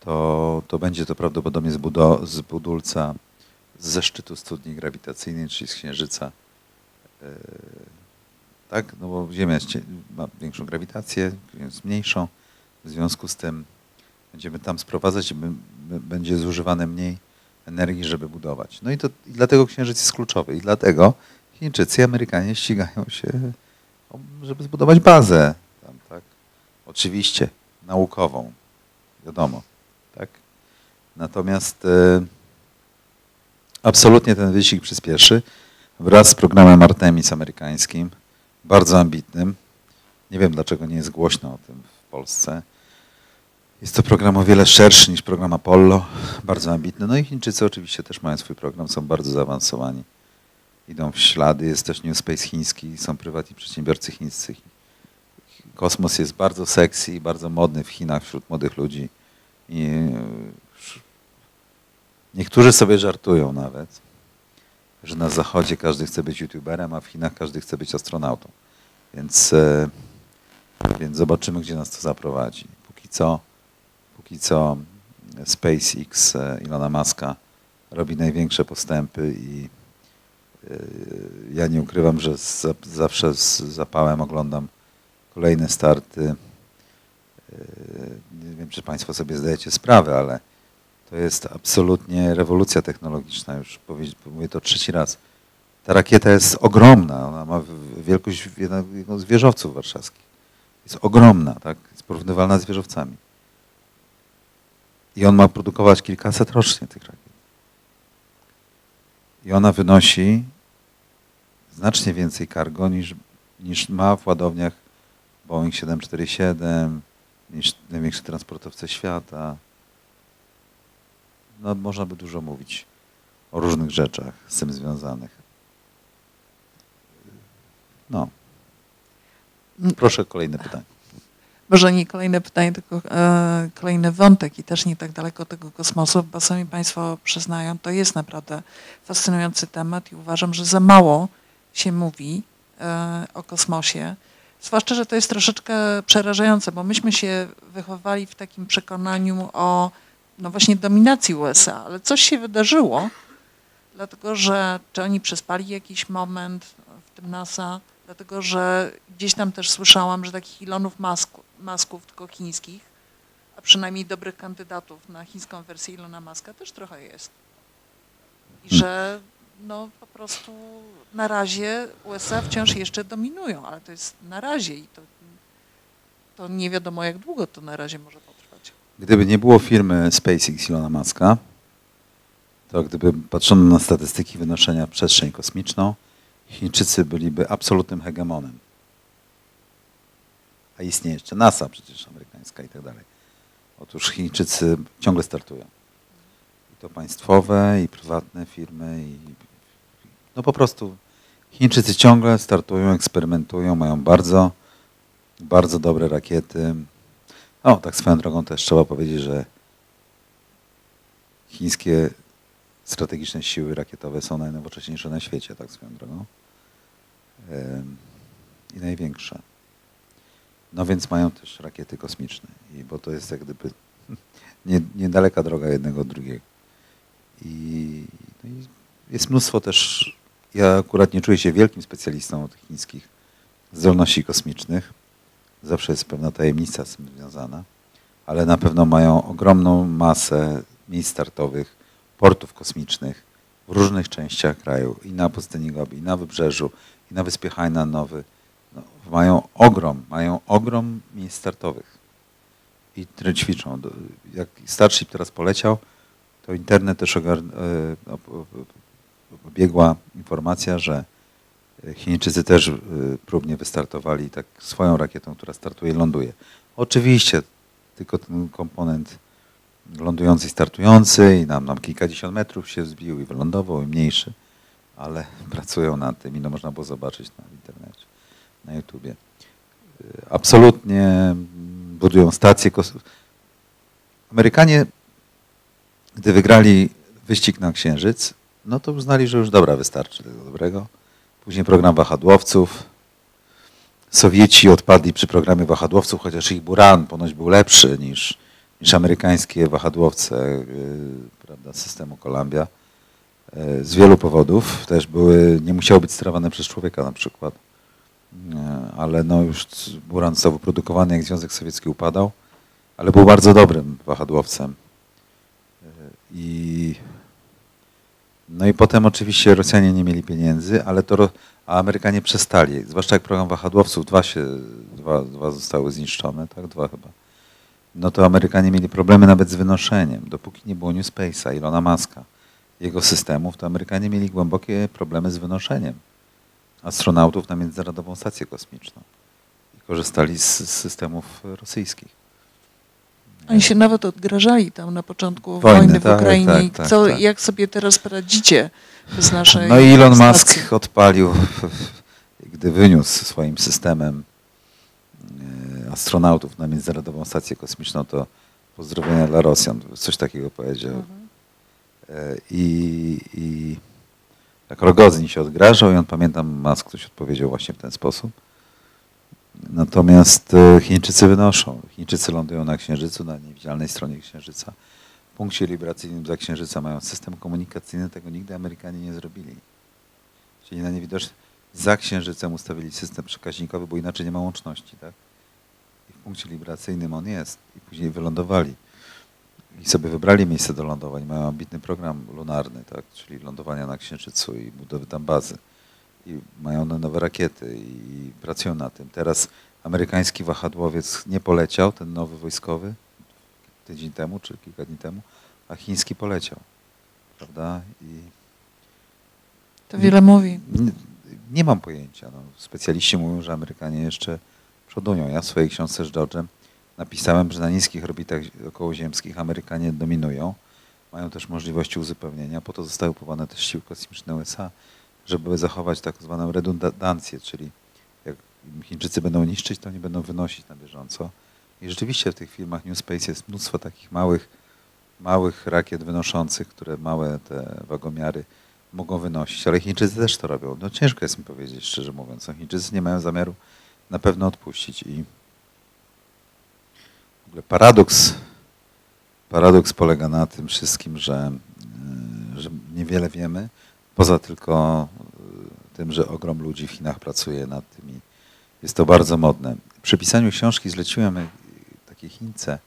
to będzie to prawdopodobnie z budulca, ze szczytu studni grawitacyjnej, czyli z Księżyca. Tak? No bo Ziemia ma większą grawitację, więc mniejszą. W związku z tym będziemy tam sprowadzać i będzie zużywane mniej energii, żeby budować. No i dlatego Księżyc jest kluczowy. I dlatego Chińczycy i Amerykanie ścigają się, żeby zbudować bazę tam, tak? Oczywiście naukową, wiadomo. Tak? Natomiast absolutnie ten wyścig przyspieszy wraz z programem Artemis amerykańskim, bardzo ambitnym. Nie wiem, dlaczego nie jest głośno o tym w Polsce. Jest to program o wiele szerszy niż program Apollo, bardzo ambitny. No i Chińczycy oczywiście też mają swój program, są bardzo zaawansowani. Idą w ślady, jest też New Space chiński, są prywatni przedsiębiorcy chińscy. Kosmos jest bardzo sexy i bardzo modny w Chinach wśród młodych ludzi. I niektórzy sobie żartują nawet, że na Zachodzie każdy chce być youtuberem, a w Chinach każdy chce być astronautą. Więc zobaczymy, gdzie nas to zaprowadzi. Póki co SpaceX Elona Muska robi największe postępy i ja nie ukrywam, że zawsze z zapałem oglądam kolejne starty. Nie wiem, czy Państwo sobie zdajecie sprawę, ale to jest absolutnie rewolucja technologiczna, już mówię to trzeci raz. Ta rakieta jest ogromna, ona ma wielkość jednego z wieżowców warszawskich. Jest ogromna, tak? Jest porównywalna z wieżowcami. I on ma produkować kilkaset rocznie tych rakiet. i ona wynosi znacznie więcej cargo niż ma w ładowniach Boeing 747, niż największy transportowcy świata. No, można by dużo mówić o różnych rzeczach z tym związanych. No. Proszę o kolejne pytanie. Może nie kolejne pytanie, tylko kolejny wątek i też nie tak daleko tego kosmosu, bo sami Państwo przyznają, to jest naprawdę fascynujący temat i uważam, że za mało się mówi o kosmosie. Zwłaszcza, że to jest troszeczkę przerażające, bo myśmy się wychowali w takim przekonaniu o no właśnie dominacji USA, ale coś się wydarzyło, dlatego że czy oni przespali jakiś moment w tym NASA, dlatego że gdzieś tam też słyszałam, że takich Elonów Musków, tylko chińskich, a przynajmniej dobrych kandydatów na chińską wersję Elona Muska też trochę jest. I że no po prostu na razie USA wciąż jeszcze dominują, ale to jest na razie i to nie wiadomo jak długo to na razie może potrwać. Gdyby nie było firmy SpaceX Elona Muska, to gdyby patrzono na statystyki wynoszenia w przestrzeń kosmiczną, Chińczycy byliby absolutnym hegemonem. A istnieje jeszcze NASA przecież amerykańska i tak dalej. Otóż Chińczycy ciągle startują. I to państwowe, i prywatne firmy. No po prostu Chińczycy ciągle startują, eksperymentują, mają bardzo, bardzo dobre rakiety. No tak swoją drogą też trzeba powiedzieć, że chińskie strategiczne siły rakietowe są najnowocześniejsze na świecie, tak swoją drogą. I największe. No więc mają też rakiety kosmiczne, bo to jest jak gdyby niedaleka droga jednego od drugiego. No i jest mnóstwo też, ja akurat nie czuję się wielkim specjalistą od chińskich zdolności kosmicznych. Zawsze jest pewna tajemnica z tym związana, ale na pewno mają ogromną masę miejsc startowych, portów kosmicznych w różnych częściach kraju, i na Pustyni Gobi, i na Wybrzeżu, i na Wyspie Hainan Nowy. No, mają ogrom miejsc startowych i ćwiczą. Jak Starship teraz poleciał, to internet też obiegła informacja, że Chińczycy też próbnie wystartowali tak swoją rakietą, która startuje i ląduje. Oczywiście tylko ten komponent lądujący i startujący i nam kilkadziesiąt metrów się zbił i wylądował i mniejszy, ale pracują nad tym i no można było zobaczyć na internecie, na YouTubie. Absolutnie budują stacje kosmiczne. Amerykanie, gdy wygrali wyścig na Księżyc, no to uznali, że już dobra, wystarczy tego dobrego. Później program wahadłowców. Sowieci odpadli przy programie wahadłowców, chociaż ich Buran ponoć był lepszy niż amerykańskie wahadłowce, prawda, systemu Columbia. Z wielu powodów też nie musiały być sterowane przez człowieka na przykład, ale no już Buran został wyprodukowany, jak Związek Sowiecki upadał, ale był bardzo dobrym wahadłowcem. No i potem oczywiście Rosjanie nie mieli pieniędzy, a Amerykanie przestali, zwłaszcza jak program wahadłowców, dwa zostały zniszczone, tak, dwa chyba. No to Amerykanie mieli problemy nawet z wynoszeniem. Dopóki nie było New Space'a, Elona Muska, jego systemów, to Amerykanie mieli głębokie problemy z wynoszeniem astronautów na Międzynarodową Stację Kosmiczną. I korzystali z systemów rosyjskich. Oni się nawet odgrażali tam na początku wojny w Ukrainie. Tak. Jak sobie teraz poradzicie z naszej No i Elon stacji? Musk odpalił, gdy wyniósł swoim systemem astronautów na Międzynarodową Stację Kosmiczną, to pozdrowienia dla Rosjan, coś takiego powiedział. I tak Rogodzin się odgrażał i on, pamiętam, Musk coś odpowiedział właśnie w ten sposób. Natomiast Chińczycy wynoszą. Chińczycy lądują na Księżycu, na niewidzialnej stronie Księżyca. W punkcie libracyjnym za Księżyca mają system komunikacyjny, tego nigdy Amerykanie nie zrobili. Czyli na niewidoczny za Księżycem ustawili system przekaźnikowy, bo inaczej nie ma łączności, tak? I w punkcie libracyjnym on jest. I później wylądowali. I sobie wybrali miejsce do lądowań. Mają ambitny program lunarny, tak? Czyli lądowania na Księżycu i budowy tam bazy. I mają nowe rakiety i pracują na tym. Teraz amerykański wahadłowiec nie poleciał, ten nowy wojskowy, tydzień temu czy kilka dni temu, a chiński poleciał, prawda? To wiele mówi. Nie mam pojęcia. No, specjaliści mówią, że Amerykanie jeszcze przodują. Ja w swojej książce z George'em napisałem, że na niskich orbitach okołoziemskich Amerykanie dominują. Mają też możliwości uzupełnienia. Po to zostały powołane też siły kosmiczne USA, żeby zachować tak zwaną redundancję, czyli jak Chińczycy będą niszczyć, to nie będą wynosić na bieżąco. I rzeczywiście w tych filmach New Space jest mnóstwo takich małych rakiet wynoszących, które małe te wagomiary mogą wynosić, ale Chińczycy też to robią. No ciężko jest mi powiedzieć, szczerze mówiąc. No, Chińczycy nie mają zamiaru na pewno odpuścić. I w ogóle paradoks polega na tym wszystkim, że niewiele wiemy, poza tylko tym, że ogrom ludzi w Chinach pracuje nad tym i jest to bardzo modne. Przy pisaniu książki zleciłem takiej Chińce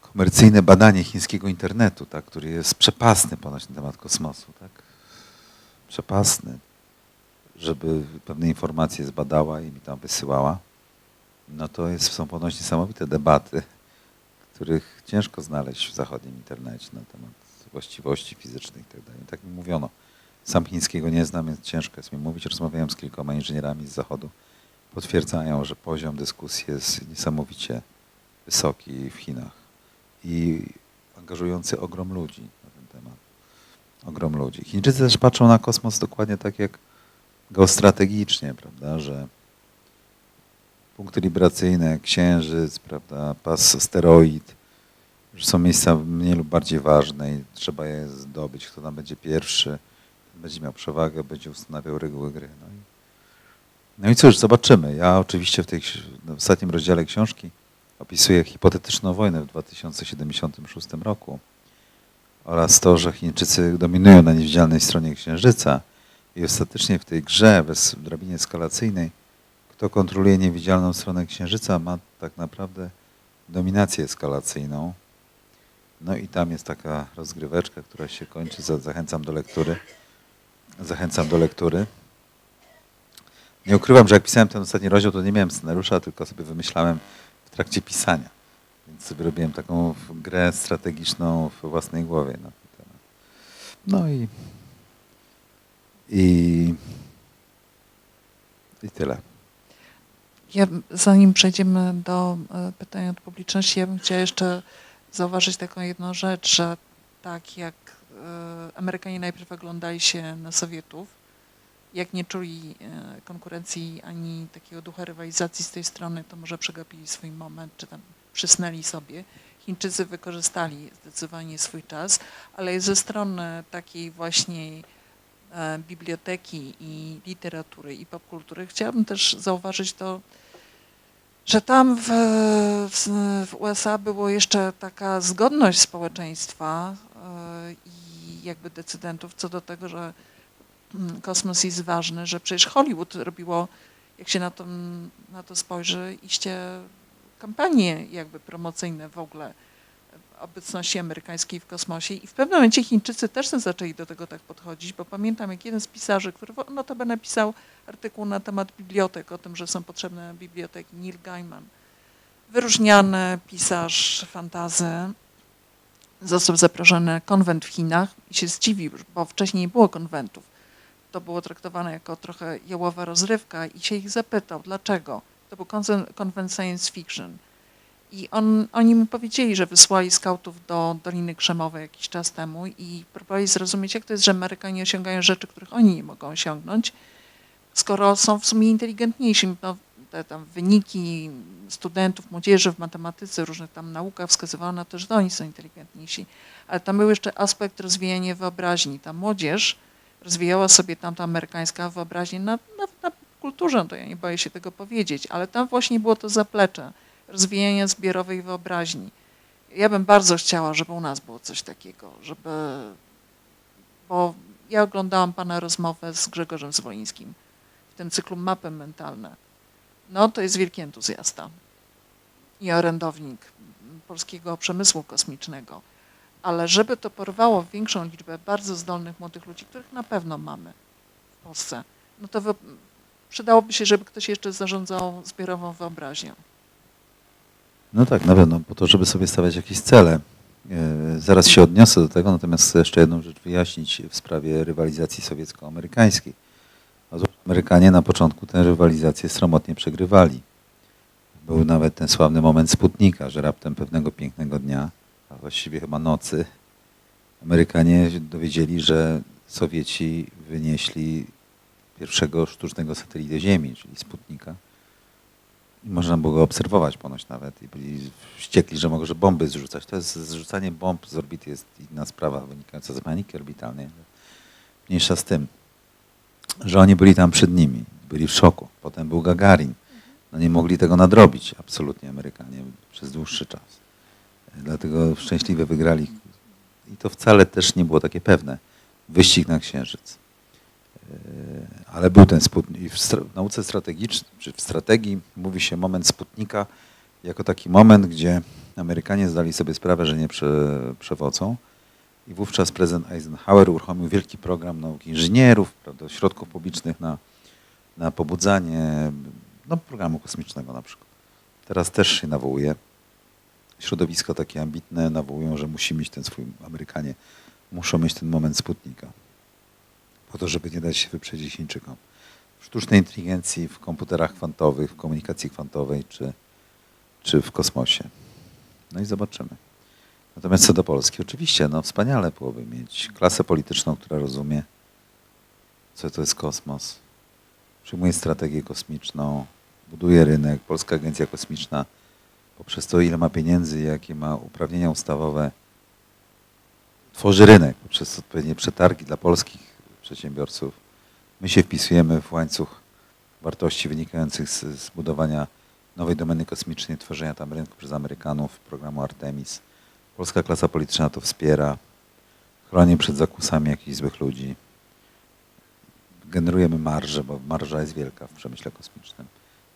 komercyjne badanie chińskiego internetu, tak, który jest przepasny ponoć na temat kosmosu. Tak? Przepasny, żeby pewne informacje zbadała i mi tam wysyłała. No to są ponoć niesamowite debaty, których ciężko znaleźć w zachodnim internecie na temat właściwości fizycznych itd. Tak mi mówiono. Sam chińskiego nie znam, więc ciężko jest mi mówić. Rozmawiałem z kilkoma inżynierami z zachodu. Potwierdzają, że poziom dyskusji jest niesamowicie wysoki w Chinach i angażujący ogrom ludzi na ten temat. Ogrom ludzi. Chińczycy też patrzą na kosmos dokładnie tak jak geostrategicznie, prawda, że punkty libracyjne, księżyc, prawda, pas asteroid, że są miejsca mniej lub bardziej ważne i trzeba je zdobyć. Kto tam będzie pierwszy, będzie miał przewagę, będzie ustanawiał reguły gry. No i cóż, zobaczymy. Ja oczywiście w ostatnim rozdziale książki opisuję hipotetyczną wojnę w 2076 roku oraz to, że Chińczycy dominują na niewidzialnej stronie Księżyca i ostatecznie w tej grze bez drabinie eskalacyjnej kto kontroluje niewidzialną stronę Księżyca ma tak naprawdę dominację eskalacyjną. No i tam jest taka rozgryweczka, która się kończy. Zachęcam do lektury. Nie ukrywam, że jak pisałem ten ostatni rozdział, to nie miałem scenariusza, tylko sobie wymyślałem w trakcie pisania. Więc sobie robiłem taką grę strategiczną w własnej głowie na ten temat. No i tyle. Ja, zanim przejdziemy do pytań od publiczności, ja bym chciała jeszcze zauważyć taką jedną rzecz, że tak jak Amerykanie najpierw oglądali się na Sowietów, jak nie czuli konkurencji ani takiego ducha rywalizacji z tej strony, to może przegapili swój moment, czy tam przysnęli sobie. Chińczycy wykorzystali zdecydowanie swój czas, ale ze strony takiej właśnie biblioteki i literatury i popkultury chciałabym też zauważyć to, że tam w USA była jeszcze taka zgodność społeczeństwa i jakby decydentów co do tego, że kosmos jest ważny, że przecież Hollywood robiło, jak się na to spojrzy, iście kampanie jakby promocyjne w ogóle obecności amerykańskiej w kosmosie i w pewnym momencie Chińczycy też zaczęli do tego tak podchodzić, bo pamiętam jak jeden z pisarzy, który notabene napisał artykuł na temat bibliotek, o tym, że są potrzebne biblioteki, Neil Gaiman, wyróżniany pisarz fantazy, został zaproszony na konwent w Chinach i się zdziwił, bo wcześniej nie było konwentów. To było traktowane jako trochę jałowa rozrywka i się ich zapytał, dlaczego. To był konwent science fiction. I oni mu powiedzieli, że wysłali skautów do Doliny Krzemowej jakiś czas temu i próbowali zrozumieć, jak to jest, że Amerykanie osiągają rzeczy, których oni nie mogą osiągnąć, skoro są w sumie inteligentniejsi. No, te tam wyniki studentów, młodzieży w matematyce, różnych tam naukach wskazywały na to, że oni są inteligentniejsi. Ale tam był jeszcze aspekt rozwijania wyobraźni. Ta młodzież rozwijała sobie tamta amerykańska wyobraźnię na kulturze, to ja nie boję się tego powiedzieć, ale tam właśnie było to zaplecze rozwijania zbiorowej wyobraźni. Ja bym bardzo chciała, żeby u nas było coś takiego, bo ja oglądałam pana rozmowę z Grzegorzem Zwolińskim w tym cyklu Mapy mentalne. No to jest wielki entuzjasta i orędownik polskiego przemysłu kosmicznego. Ale żeby to porwało większą liczbę bardzo zdolnych młodych ludzi, których na pewno mamy w Polsce, no to przydałoby się, żeby ktoś jeszcze zarządzał zbiorową wyobraźnią. No tak, na pewno, po to, żeby sobie stawiać jakieś cele. Zaraz się odniosę do tego, natomiast chcę jeszcze jedną rzecz wyjaśnić w sprawie rywalizacji sowiecko-amerykańskiej. Amerykanie na początku tę rywalizację sromotnie przegrywali. Był nawet ten sławny moment Sputnika, że raptem pewnego pięknego dnia, a właściwie chyba nocy, Amerykanie dowiedzieli, że Sowieci wynieśli pierwszego sztucznego satelitę Ziemi, czyli Sputnika. I można było go obserwować ponoć nawet i byli wściekli, że mogą bomby zrzucać. To jest zrzucanie bomb z orbity, jest inna sprawa wynikająca z paniki orbitalnej, ale mniejsza z tym, że oni byli tam przed nimi, byli w szoku. Potem był Gagarin. No nie mogli tego nadrobić absolutnie Amerykanie przez dłuższy czas. Dlatego szczęśliwie wygrali. I to wcale też nie było takie pewne. Wyścig na Księżyc. Ale był ten Sputnik. W nauce strategicznej, czy w strategii mówi się moment Sputnika jako taki moment, gdzie Amerykanie zdali sobie sprawę, że nie przewodzą. I wówczas prezydent Eisenhower uruchomił wielki program nauki inżynierów, prawda, środków publicznych na pobudzanie programu kosmicznego na przykład. Teraz też się nawołuje. Środowiska takie ambitne nawołują, że musi mieć ten swój, Amerykanie muszą mieć ten moment Sputnika. Po to, żeby nie dać się wyprzedzić Chińczykom. W sztucznej inteligencji, w komputerach kwantowych, w komunikacji kwantowej czy w kosmosie. No i zobaczymy. Natomiast co do Polski, oczywiście, wspaniale byłoby mieć klasę polityczną, która rozumie, co to jest kosmos. Przyjmuje strategię kosmiczną, buduje rynek, Polska Agencja Kosmiczna poprzez to, ile ma pieniędzy, jakie ma uprawnienia ustawowe, tworzy rynek poprzez odpowiednie przetargi dla polskich przedsiębiorców. My się wpisujemy w łańcuch wartości wynikających z budowania nowej domeny kosmicznej, tworzenia tam rynku przez Amerykanów, programu Artemis. Polska klasa polityczna to wspiera, chroni przed zakusami jakichś złych ludzi. Generujemy marżę, bo marża jest wielka w przemyśle kosmicznym.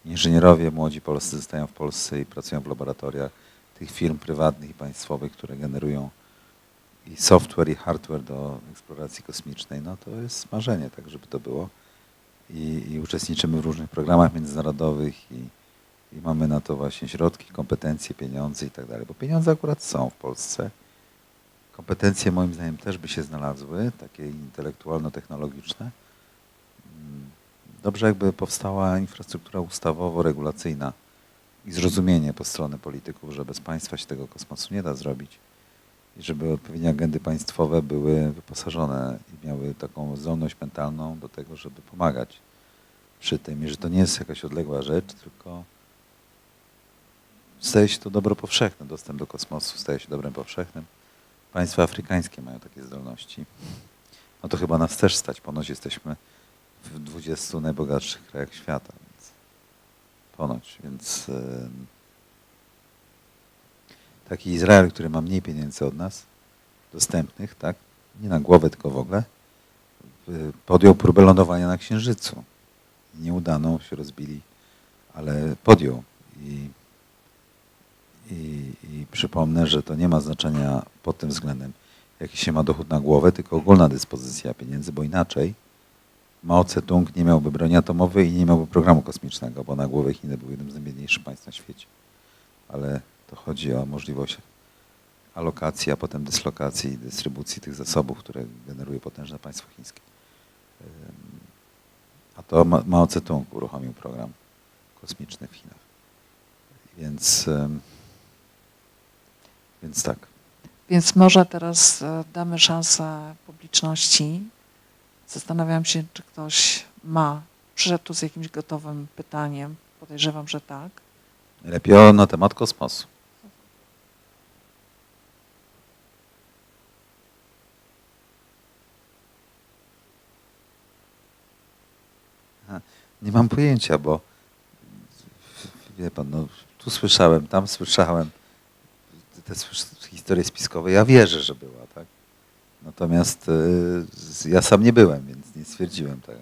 Inżynierowie młodzi polscy zostają w Polsce i pracują w laboratoriach tych firm prywatnych i państwowych, które generują i software, i hardware do eksploracji kosmicznej. No to jest marzenie, tak żeby to było. I uczestniczymy w różnych programach międzynarodowych i mamy na to właśnie środki, kompetencje, pieniądze i tak dalej. Bo pieniądze akurat są w Polsce. Kompetencje moim zdaniem też by się znalazły, takie intelektualno-technologiczne. Dobrze jakby powstała infrastruktura ustawowo-regulacyjna i zrozumienie po stronie polityków, że bez państwa się tego kosmosu nie da zrobić i żeby odpowiednie agendy państwowe były wyposażone i miały taką zdolność mentalną do tego, żeby pomagać przy tym i że to nie jest jakaś odległa rzecz, tylko staje się to dobro powszechne, dostęp do kosmosu staje się dobrem powszechnym. Państwa afrykańskie mają takie zdolności. No to chyba nas też stać, ponoć jesteśmy w 20 najbogatszych krajach świata. Więc ponoć. Więc taki Izrael, który ma mniej pieniędzy od nas, dostępnych, tak, nie na głowę, tylko w ogóle, podjął próbę lądowania na Księżycu. Nieudaną, się rozbili, ale podjął. I przypomnę, że to nie ma znaczenia pod tym względem, jaki się ma dochód na głowę, tylko ogólna dyspozycja pieniędzy, bo inaczej Mao Zedong nie miałby broni atomowej i nie miałby programu kosmicznego, bo na głowę Chiny był jednym z najbiedniejszych państw na świecie. Ale to chodzi o możliwość alokacji, a potem dyslokacji i dystrybucji tych zasobów, które generuje potężne państwo chińskie. A to Mao Zedong uruchomił program kosmiczny w Chinach. Więc tak. Więc może teraz damy szansę publiczności. Zastanawiam się, czy ktoś przyszedł tu z jakimś gotowym pytaniem. Podejrzewam, że tak. Lepiej na temat kosmosu. Nie mam pojęcia, bo wie pan, tu słyszałem, tam słyszałem te historie spiskowe. Ja wierzę, że była, tak? Natomiast ja sam nie byłem, więc nie stwierdziłem tego.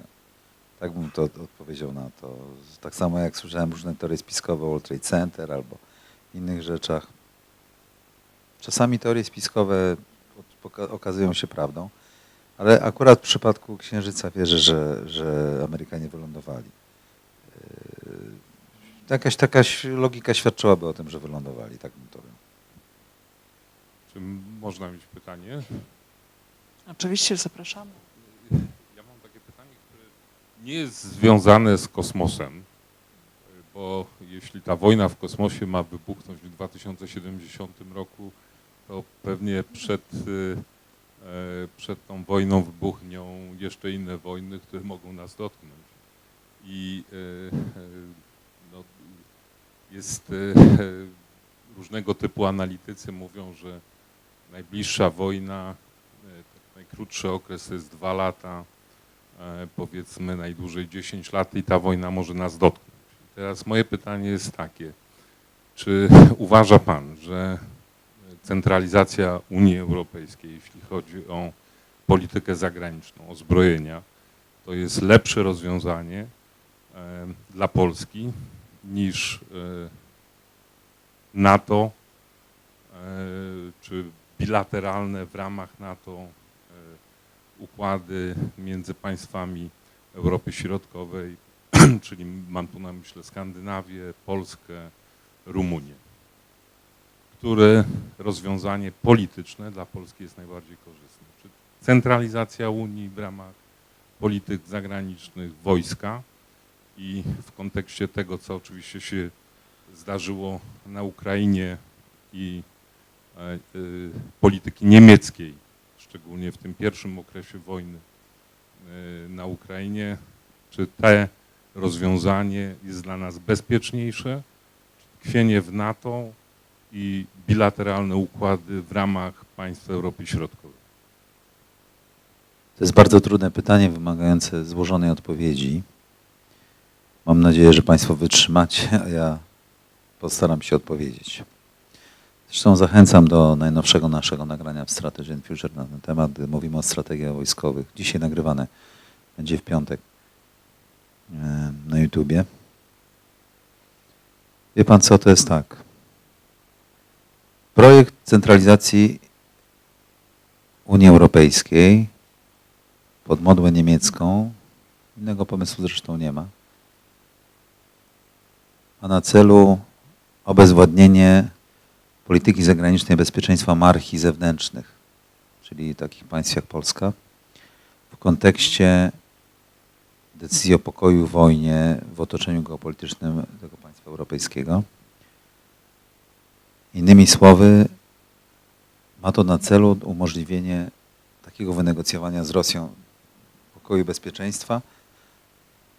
Tak bym to odpowiedział na to. Tak samo jak słyszałem różne teorie spiskowe o World Trade Center albo innych rzeczach. Czasami teorie spiskowe okazują się prawdą, ale akurat w przypadku Księżyca wierzę, że Amerykanie wylądowali. Jakaś logika świadczyłaby o tym, że wylądowali, tak bym to mówił. Czy można mieć pytanie? Oczywiście, zapraszamy. Ja mam takie pytanie, które nie jest związane z kosmosem, bo jeśli ta wojna w kosmosie ma wybuchnąć w 2070 roku, to pewnie przed tą wojną wybuchną jeszcze inne wojny, które mogą nas dotknąć. I no, jest różnego typu analitycy mówią, że najbliższa wojna, najkrótszy okres to jest 2 lata, powiedzmy najdłużej 10 lat i ta wojna może nas dotknąć. Teraz moje pytanie jest takie, czy uważa pan, że centralizacja Unii Europejskiej, jeśli chodzi o politykę zagraniczną, o zbrojenia, to jest lepsze rozwiązanie dla Polski niż NATO czy bilateralne w ramach NATO układy między państwami Europy Środkowej, czyli mam tu na myśli Skandynawię, Polskę, Rumunię, które rozwiązanie polityczne dla Polski jest najbardziej korzystne? Czy centralizacja Unii w ramach polityk zagranicznych, wojska i w kontekście tego, co oczywiście się zdarzyło na Ukrainie i polityki niemieckiej, szczególnie w tym pierwszym okresie wojny na Ukrainie, czy te rozwiązanie jest dla nas bezpieczniejsze, czy tkwienie w NATO i bilateralne układy w ramach państw Europy Środkowej? To jest bardzo trudne pytanie, wymagające złożonej odpowiedzi. Mam nadzieję, że państwo wytrzymacie, a ja postaram się odpowiedzieć. Zresztą zachęcam do najnowszego naszego nagrania w Strategy and Future na ten temat, gdy mówimy o strategiach wojskowych. Dzisiaj nagrywane, będzie w piątek na YouTubie. Wie pan co, to jest tak. Projekt centralizacji Unii Europejskiej pod modłę niemiecką, innego pomysłu zresztą nie ma, ma na celu obezwładnienie polityki zagranicznej bezpieczeństwa monarchii zewnętrznych, czyli takich państw jak Polska, w kontekście decyzji o pokoju, wojnie w otoczeniu geopolitycznym tego państwa europejskiego. Innymi słowy, ma to na celu umożliwienie takiego wynegocjowania z Rosją pokoju i bezpieczeństwa,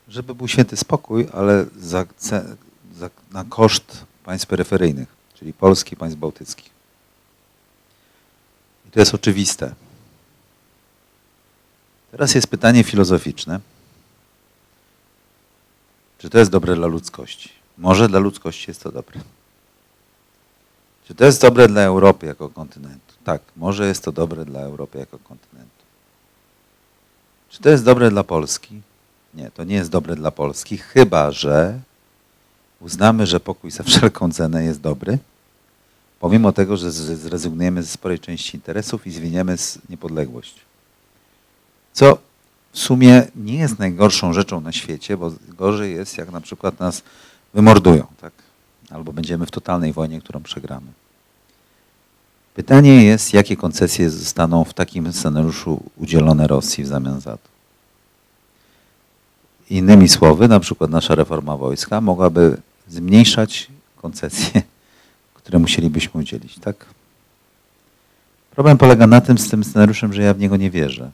żeby był święty spokój, ale na koszt państw peryferyjnych, czyli Polski, państw bałtyckich. I to jest oczywiste. Teraz jest pytanie filozoficzne. Czy to jest dobre dla ludzkości? Może dla ludzkości jest to dobre. Czy to jest dobre dla Europy jako kontynentu? Tak, może jest to dobre dla Europy jako kontynentu. Czy to jest dobre dla Polski? Nie, to nie jest dobre dla Polski, chyba że uznamy, że pokój za wszelką cenę jest dobry, pomimo tego, że zrezygnujemy ze sporej części interesów i zwiniemy niepodległość. Co w sumie nie jest najgorszą rzeczą na świecie, bo gorzej jest, jak na przykład nas wymordują, tak? Albo będziemy w totalnej wojnie, którą przegramy. Pytanie jest, jakie koncesje zostaną w takim scenariuszu udzielone Rosji w zamian za to. Innymi słowy, na przykład nasza reforma wojska mogłaby zmniejszać koncesje, które musielibyśmy udzielić, tak? Problem polega na tym, z tym scenariuszem, że ja w niego nie wierzę.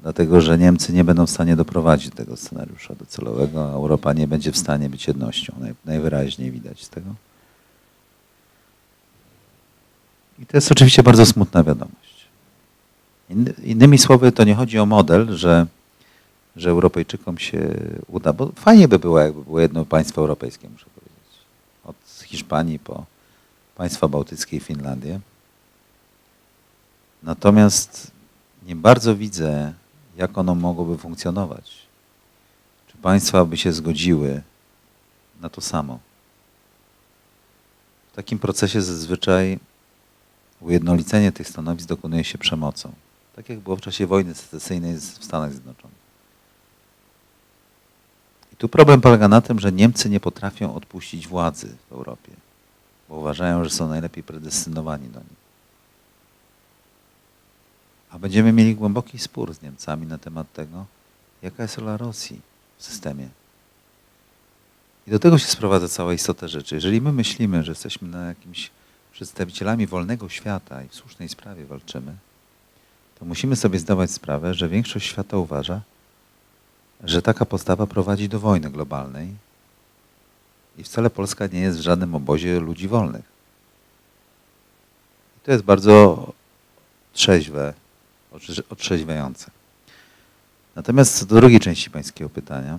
Dlatego, że Niemcy nie będą w stanie doprowadzić do tego scenariusza docelowego, a Europa nie będzie w stanie być jednością. Najwyraźniej widać z tego. I to jest oczywiście bardzo smutna wiadomość. Innymi słowy, to nie chodzi o model, że Europejczykom się uda, bo fajnie by było, jakby było jedno państwo europejskie, muszę powiedzieć. Od Hiszpanii po państwa bałtyckie i Finlandię. Natomiast nie bardzo widzę, jak ono mogłoby funkcjonować. Czy państwa by się zgodziły na to samo? W takim procesie zazwyczaj ujednolicenie tych stanowisk dokonuje się przemocą. Tak jak było w czasie wojny secesyjnej w Stanach Zjednoczonych. I tu problem polega na tym, że Niemcy nie potrafią odpuścić władzy w Europie. bo uważają, że są najlepiej predestynowani do nich. A będziemy mieli głęboki spór z Niemcami na temat tego, jaka jest rola Rosji w systemie. I do tego się sprowadza cała istota rzeczy. Jeżeli my myślimy, że jesteśmy na jakimś przedstawicielami wolnego świata i w słusznej sprawie walczymy, to musimy sobie zdawać sprawę, że większość świata uważa, że taka postawa prowadzi do wojny globalnej i wcale Polska nie jest w żadnym obozie ludzi wolnych. I to jest bardzo trzeźwe, otrzeźwiające. Natomiast co do drugiej części pańskiego pytania,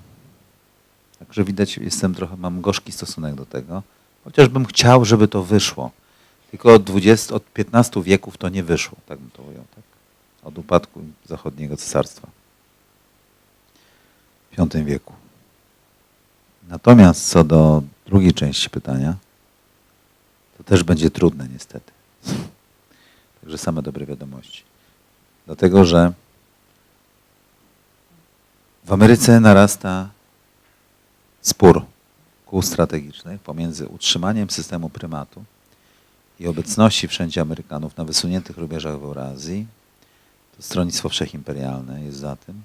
także widać, jestem trochę, mam gorzki stosunek do tego, chociażbym chciał, żeby to wyszło. Tylko od 15 wieków to nie wyszło, tak bym to ujął, tak? Od upadku zachodniego cesarstwa w V wieku. Natomiast co do drugiej części pytania, to też będzie trudne niestety. Także same dobre wiadomości. Dlatego, że w Ameryce narasta spór kół strategicznych pomiędzy utrzymaniem systemu prymatu i obecności wszędzie Amerykanów na wysuniętych rubieżach w Eurazji. To stronnictwo wszechimperialne jest za tym.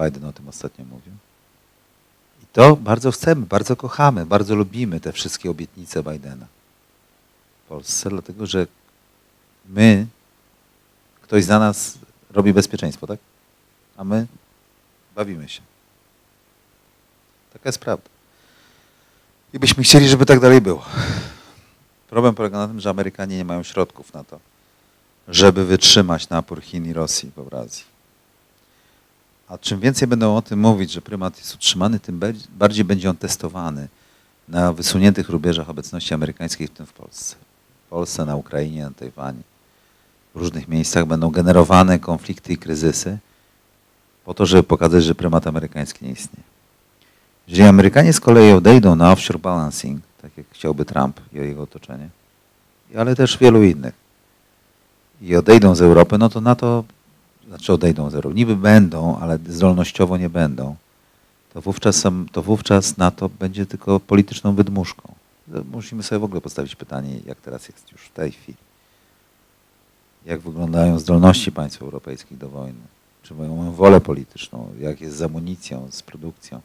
Biden o tym ostatnio mówił. I to bardzo chcemy, bardzo kochamy, bardzo lubimy te wszystkie obietnice Bidena w Polsce, dlatego że my, ktoś za nas robi bezpieczeństwo, tak? A my bawimy się. Taka jest prawda. I byśmy chcieli, żeby tak dalej było. Problem polega na tym, że Amerykanie nie mają środków na to, żeby wytrzymać napór Chin i Rosji w Eurazji. A czym więcej będą o tym mówić, że prymat jest utrzymany, tym bardziej będzie on testowany na wysuniętych rubieżach obecności amerykańskiej, w tym w Polsce. W Polsce, na Ukrainie, na Tajwanie. W różnych miejscach będą generowane konflikty i kryzysy po to, żeby pokazać, że prymat amerykański nie istnieje. Jeżeli Amerykanie z kolei odejdą na offshore balancing, tak jak chciałby Trump i jego otoczenie, ale też wielu innych, i odejdą z Europy, no to NATO, znaczy odejdą z Europy, niby będą, ale zdolnościowo nie będą, to wówczas NATO będzie tylko polityczną wydmuszką. Musimy sobie w ogóle postawić pytanie, jak teraz jest już w tej chwili. Jak wyglądają zdolności państw europejskich do wojny? Czy mają wolę polityczną? Jak jest z amunicją, z produkcją?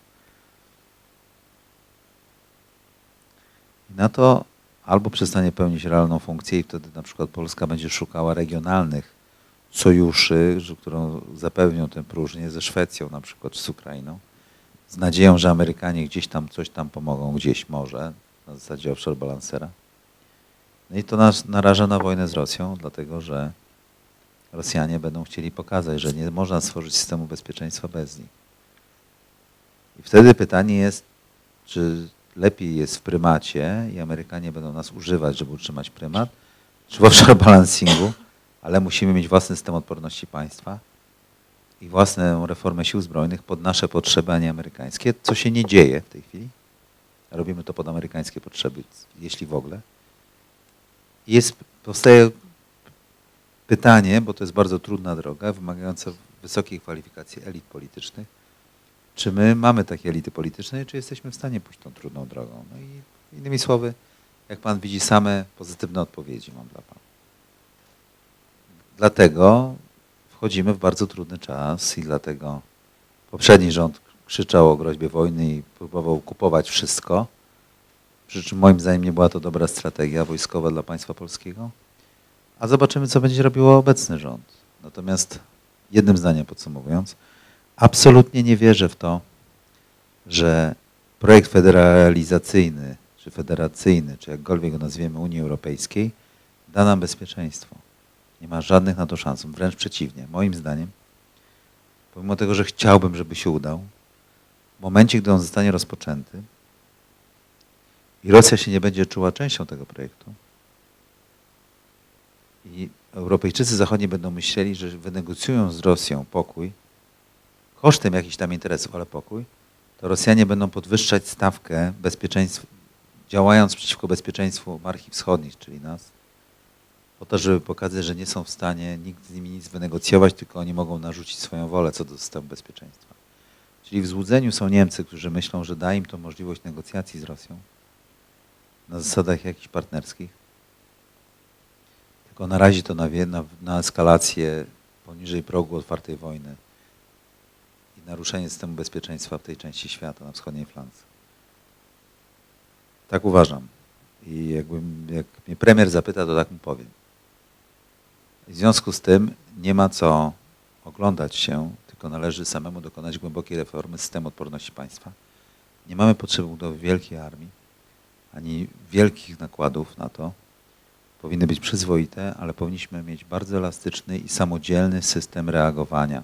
I na to albo przestanie pełnić realną funkcję i wtedy na przykład Polska będzie szukała regionalnych sojuszy, które zapełnią tę próżnię ze Szwecją na przykład, czy z Ukrainą, z nadzieją, że Amerykanie gdzieś tam coś tam pomogą, gdzieś może, na zasadzie offshore balancera. No i to nas naraża na wojnę z Rosją, dlatego że Rosjanie będą chcieli pokazać, że nie można stworzyć systemu bezpieczeństwa bez nich. I wtedy pytanie jest, czy lepiej jest w prymacie i Amerykanie będą nas używać, żeby utrzymać prymat, czy w offshore balancingu, ale musimy mieć własny system odporności państwa i własną reformę sił zbrojnych pod nasze potrzeby, a nie amerykańskie, co się nie dzieje w tej chwili. Robimy to pod amerykańskie potrzeby, jeśli w ogóle. Powstaje pytanie, bo to jest bardzo trudna droga, wymagająca wysokiej kwalifikacji elit politycznych. Czy my mamy takie elity polityczne, czy jesteśmy w stanie pójść tą trudną drogą? No i innymi słowy, jak pan widzi, same pozytywne odpowiedzi mam dla pana. Dlatego wchodzimy w bardzo trudny czas i dlatego poprzedni rząd krzyczał o groźbie wojny i próbował kupować wszystko. Przy czym moim zdaniem nie była to dobra strategia wojskowa dla państwa polskiego. A zobaczymy, co będzie robiło obecny rząd. Natomiast jednym zdaniem podsumowując, absolutnie nie wierzę w to, że projekt federalizacyjny, czy federacyjny, czy jakkolwiek go nazwiemy, Unii Europejskiej, da nam bezpieczeństwo. Nie ma żadnych na to szans, wręcz przeciwnie. Moim zdaniem, pomimo tego, że chciałbym, żeby się udał, w momencie, gdy on zostanie rozpoczęty i Rosja się nie będzie czuła częścią tego projektu i Europejczycy zachodni będą myśleli, że wynegocjują z Rosją pokój, kosztem jakichś tam interesów, ale pokój, to Rosjanie będą podwyższać stawkę bezpieczeństwa, działając przeciwko bezpieczeństwu marchi wschodnich, czyli nas, po to, żeby pokazać, że nie są w stanie nikt z nimi nic wynegocjować, tylko oni mogą narzucić swoją wolę co do systemu bezpieczeństwa. Czyli w złudzeniu są Niemcy, którzy myślą, że da im to możliwość negocjacji z Rosją, na zasadach jakichś partnerskich. Tylko na razie to na eskalację poniżej progu otwartej wojny i naruszenie systemu bezpieczeństwa w tej części świata, na wschodniej flance. Tak uważam. I jak mnie premier zapyta, to tak mu powiem. W związku z tym nie ma co oglądać się, tylko należy samemu dokonać głębokiej reformy systemu odporności państwa. Nie mamy potrzeby do wielkiej armii, ani wielkich nakładów na to. Powinny być przyzwoite, ale powinniśmy mieć bardzo elastyczny i samodzielny system reagowania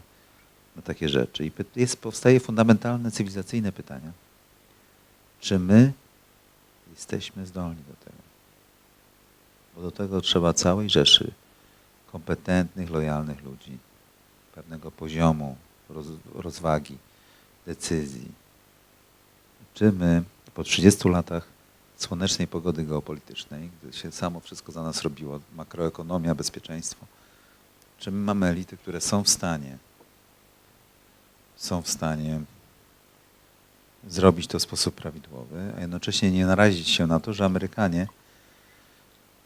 na takie rzeczy. I powstaje fundamentalne cywilizacyjne pytanie. Czy my jesteśmy zdolni do tego? Bo do tego trzeba całej rzeszy kompetentnych, lojalnych ludzi, pewnego poziomu rozwagi, decyzji. Czy my po 30 latach słonecznej pogody geopolitycznej, gdy się samo wszystko za nas robiło, makroekonomia, bezpieczeństwo, czy my mamy elity, które są w stanie zrobić to w sposób prawidłowy, a jednocześnie nie narazić się na to, że Amerykanie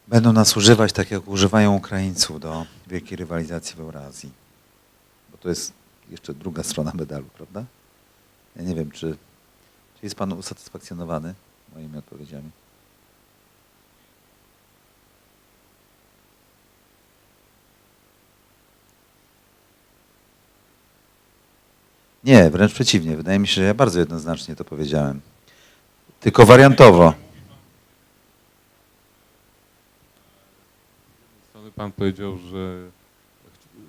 będą nas używać tak, jak używają Ukraińców do wielkiej rywalizacji w Eurazji. Bo to jest jeszcze druga strona medalu, prawda? Ja nie wiem, czy jest pan usatysfakcjonowany moimi odpowiedziami? Nie, wręcz przeciwnie. Wydaje mi się, że ja bardzo jednoznacznie to powiedziałem. Tylko wariantowo. Z strony pan powiedział, że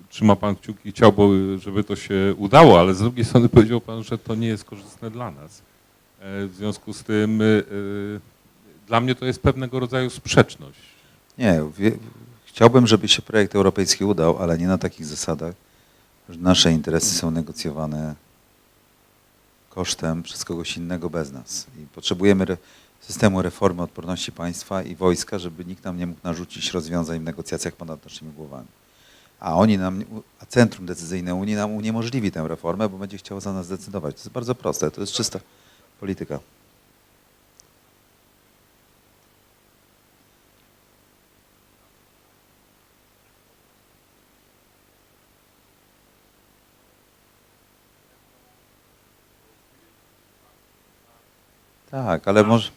trzyma pan kciuki, chciałby, żeby to się udało, ale z drugiej strony powiedział pan, że to nie jest korzystne dla nas. W związku z tym dla mnie to jest pewnego rodzaju sprzeczność. Nie, chciałbym, żeby się projekt europejski udał, ale nie na takich zasadach, że nasze interesy są negocjowane kosztem przez kogoś innego bez nas. I potrzebujemy systemu reformy odporności państwa i wojska, żeby nikt nam nie mógł narzucić rozwiązań w negocjacjach ponad naszymi głowami. A centrum decyzyjne Unii nam uniemożliwi tę reformę, bo będzie chciało za nas decydować. To jest bardzo proste, to jest czysta polityka. Tak, ale może,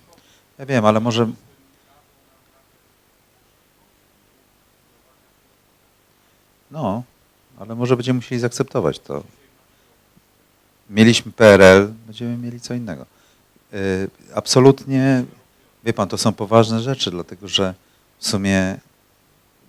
ja wiem, ale może, no, ale może będziemy musieli zaakceptować to. Mieliśmy PRL, będziemy mieli co innego. Absolutnie, wie pan, to są poważne rzeczy, dlatego że w sumie,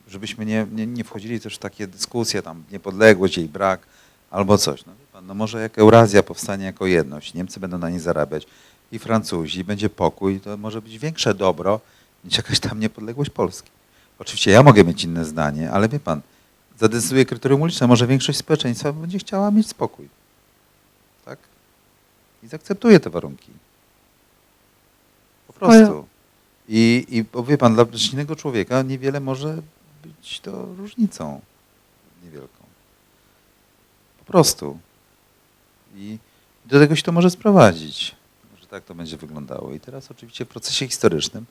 żebyśmy nie wchodzili też w takie dyskusje, tam niepodległość, jej brak, albo coś. No, wie pan, no może jak Eurazja powstanie jako jedność, Niemcy będą na niej zarabiać, i Francuzi, będzie pokój, to może być większe dobro niż jakaś tam niepodległość Polski. Oczywiście ja mogę mieć inne zdanie, ale wie pan, zadecyduje kryterium uliczne, może większość społeczeństwa będzie chciała mieć spokój. Tak? I zaakceptuje te warunki. Po prostu. I wie pan, dla przeciwnego człowieka niewiele może być to różnicą niewielką. Po prostu. I do tego się to może sprowadzić. Tak to będzie wyglądało. I teraz oczywiście w procesie historycznym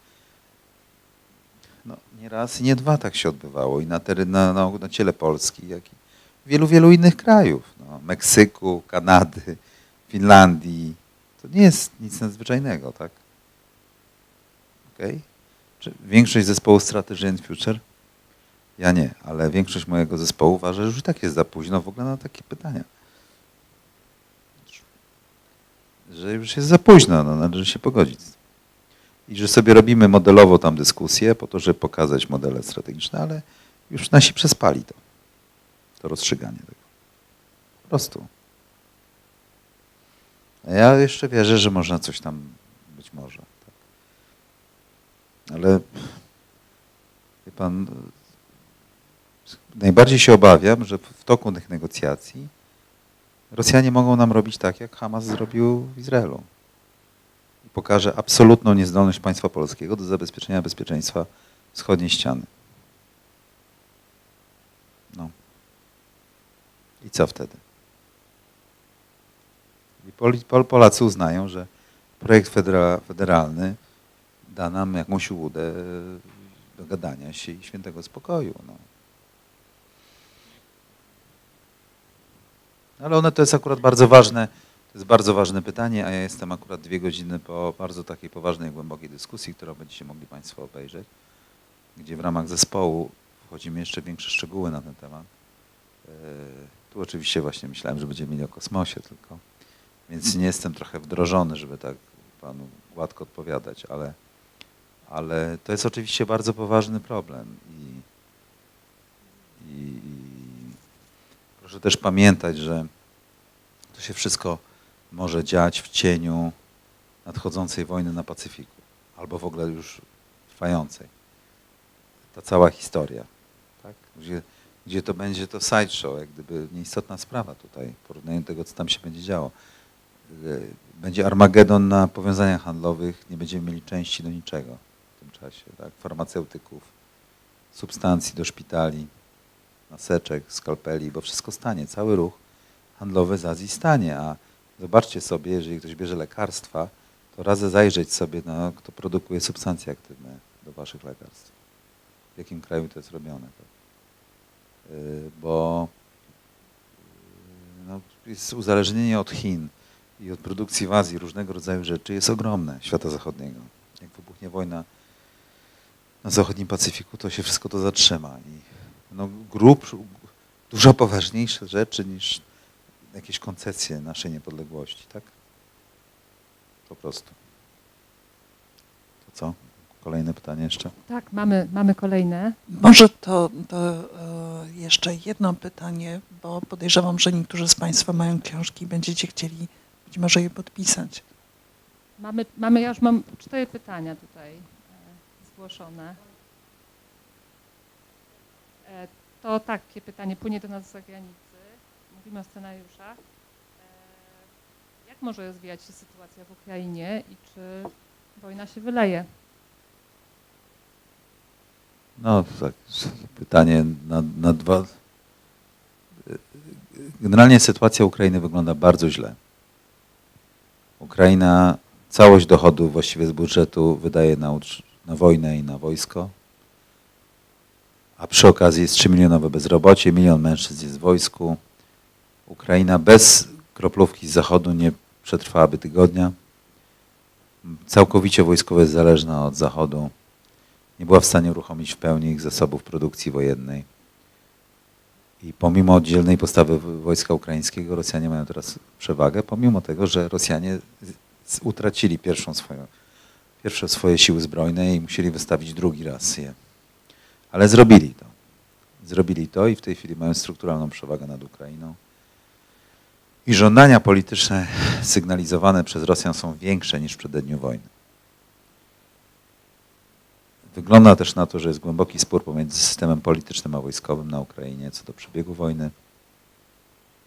no, nie raz i nie dwa tak się odbywało. I na ciele Polski, jak i wielu, wielu innych krajów. No, Meksyku, Kanady, Finlandii. To nie jest nic nadzwyczajnego, tak? Okay? Czy większość zespołu Strategy and Future? Ja nie, ale większość mojego zespołu uważa, że już i tak jest za późno w ogóle na takie pytania. Że już jest za późno, no, należy się pogodzić. I że sobie robimy modelowo tam dyskusję po to, żeby pokazać modele strategiczne, ale już nasi przespali to rozstrzyganie tego. Po prostu. A ja jeszcze wierzę, że można coś tam być może. Tak. Ale wie pan, najbardziej się obawiam, że w toku tych negocjacji Rosjanie mogą nam robić tak, jak Hamas zrobił w Izraelu. I pokaże absolutną niezdolność państwa polskiego do zabezpieczenia bezpieczeństwa wschodniej ściany. No. I co wtedy? I Polacy uznają, że projekt federalny da nam jakąś ułudę do gadania się i świętego spokoju. No. Ale ono to jest akurat bardzo ważne, to jest bardzo ważne pytanie, a ja jestem akurat 2 godziny po bardzo takiej poważnej, głębokiej dyskusji, którą będziecie mogli Państwo obejrzeć, gdzie w ramach zespołu wchodzimy jeszcze większe szczegóły na ten temat. Tu oczywiście właśnie myślałem, że będziemy mieli o kosmosie tylko, więc nie jestem trochę wdrożony, żeby tak Panu gładko odpowiadać, ale to jest oczywiście bardzo poważny problem i proszę też pamiętać, że to się wszystko może dziać w cieniu nadchodzącej wojny na Pacyfiku albo w ogóle już trwającej. Ta cała historia, tak? Gdzie to będzie to sideshow, jak gdyby nieistotna sprawa tutaj w porównaniu do tego, co tam się będzie działo. Będzie Armagedon na powiązaniach handlowych, nie będziemy mieli części do niczego w tym czasie, tak? Farmaceutyków, substancji do szpitali, maseczek, skalpeli, bo wszystko stanie, cały ruch handlowy z Azji stanie, a zobaczcie sobie, jeżeli ktoś bierze lekarstwa, to razem zajrzeć sobie, no, kto produkuje substancje aktywne do waszych lekarstw, w jakim kraju to jest robione. Tak? Bo no, jest uzależnienie od Chin i od produkcji w Azji różnego rodzaju rzeczy jest ogromne świata zachodniego. Jak wybuchnie wojna na zachodnim Pacyfiku, to się wszystko to zatrzyma. No, dużo poważniejsze rzeczy niż jakieś koncesje naszej niepodległości, tak? Po prostu. To co? Kolejne pytanie jeszcze? Tak, mamy kolejne. Może to jeszcze jedno pytanie, bo podejrzewam, że niektórzy z Państwa mają książki i będziecie chcieli być może je podpisać. Ja już mam 4 pytania tutaj zgłoszone. To takie pytanie płynie do nas z zagranicy. Mówimy o scenariuszach. Jak może rozwijać się sytuacja w Ukrainie i czy wojna się wyleje? No tak, pytanie na 2. Generalnie sytuacja Ukrainy wygląda bardzo źle. Ukraina całość dochodów właściwie z budżetu wydaje na wojnę i na wojsko. A przy okazji jest 3-milionowe bezrobocie, 1 milion mężczyzn jest w wojsku. Ukraina bez kroplówki z Zachodu nie przetrwałaby tygodnia. Całkowicie wojskowo jest zależna od Zachodu. Nie była w stanie uruchomić w pełni ich zasobów produkcji wojennej. I pomimo oddzielnej postawy wojska ukraińskiego Rosjanie mają teraz przewagę, pomimo tego, że Rosjanie utracili pierwsze swoje siły zbrojne i musieli wystawić drugi raz je. Ale zrobili to. Zrobili to i w tej chwili mają strukturalną przewagę nad Ukrainą. I żądania polityczne sygnalizowane przez Rosjan są większe niż w przededniu wojny. Wygląda też na to, że jest głęboki spór pomiędzy systemem politycznym a wojskowym na Ukrainie co do przebiegu wojny.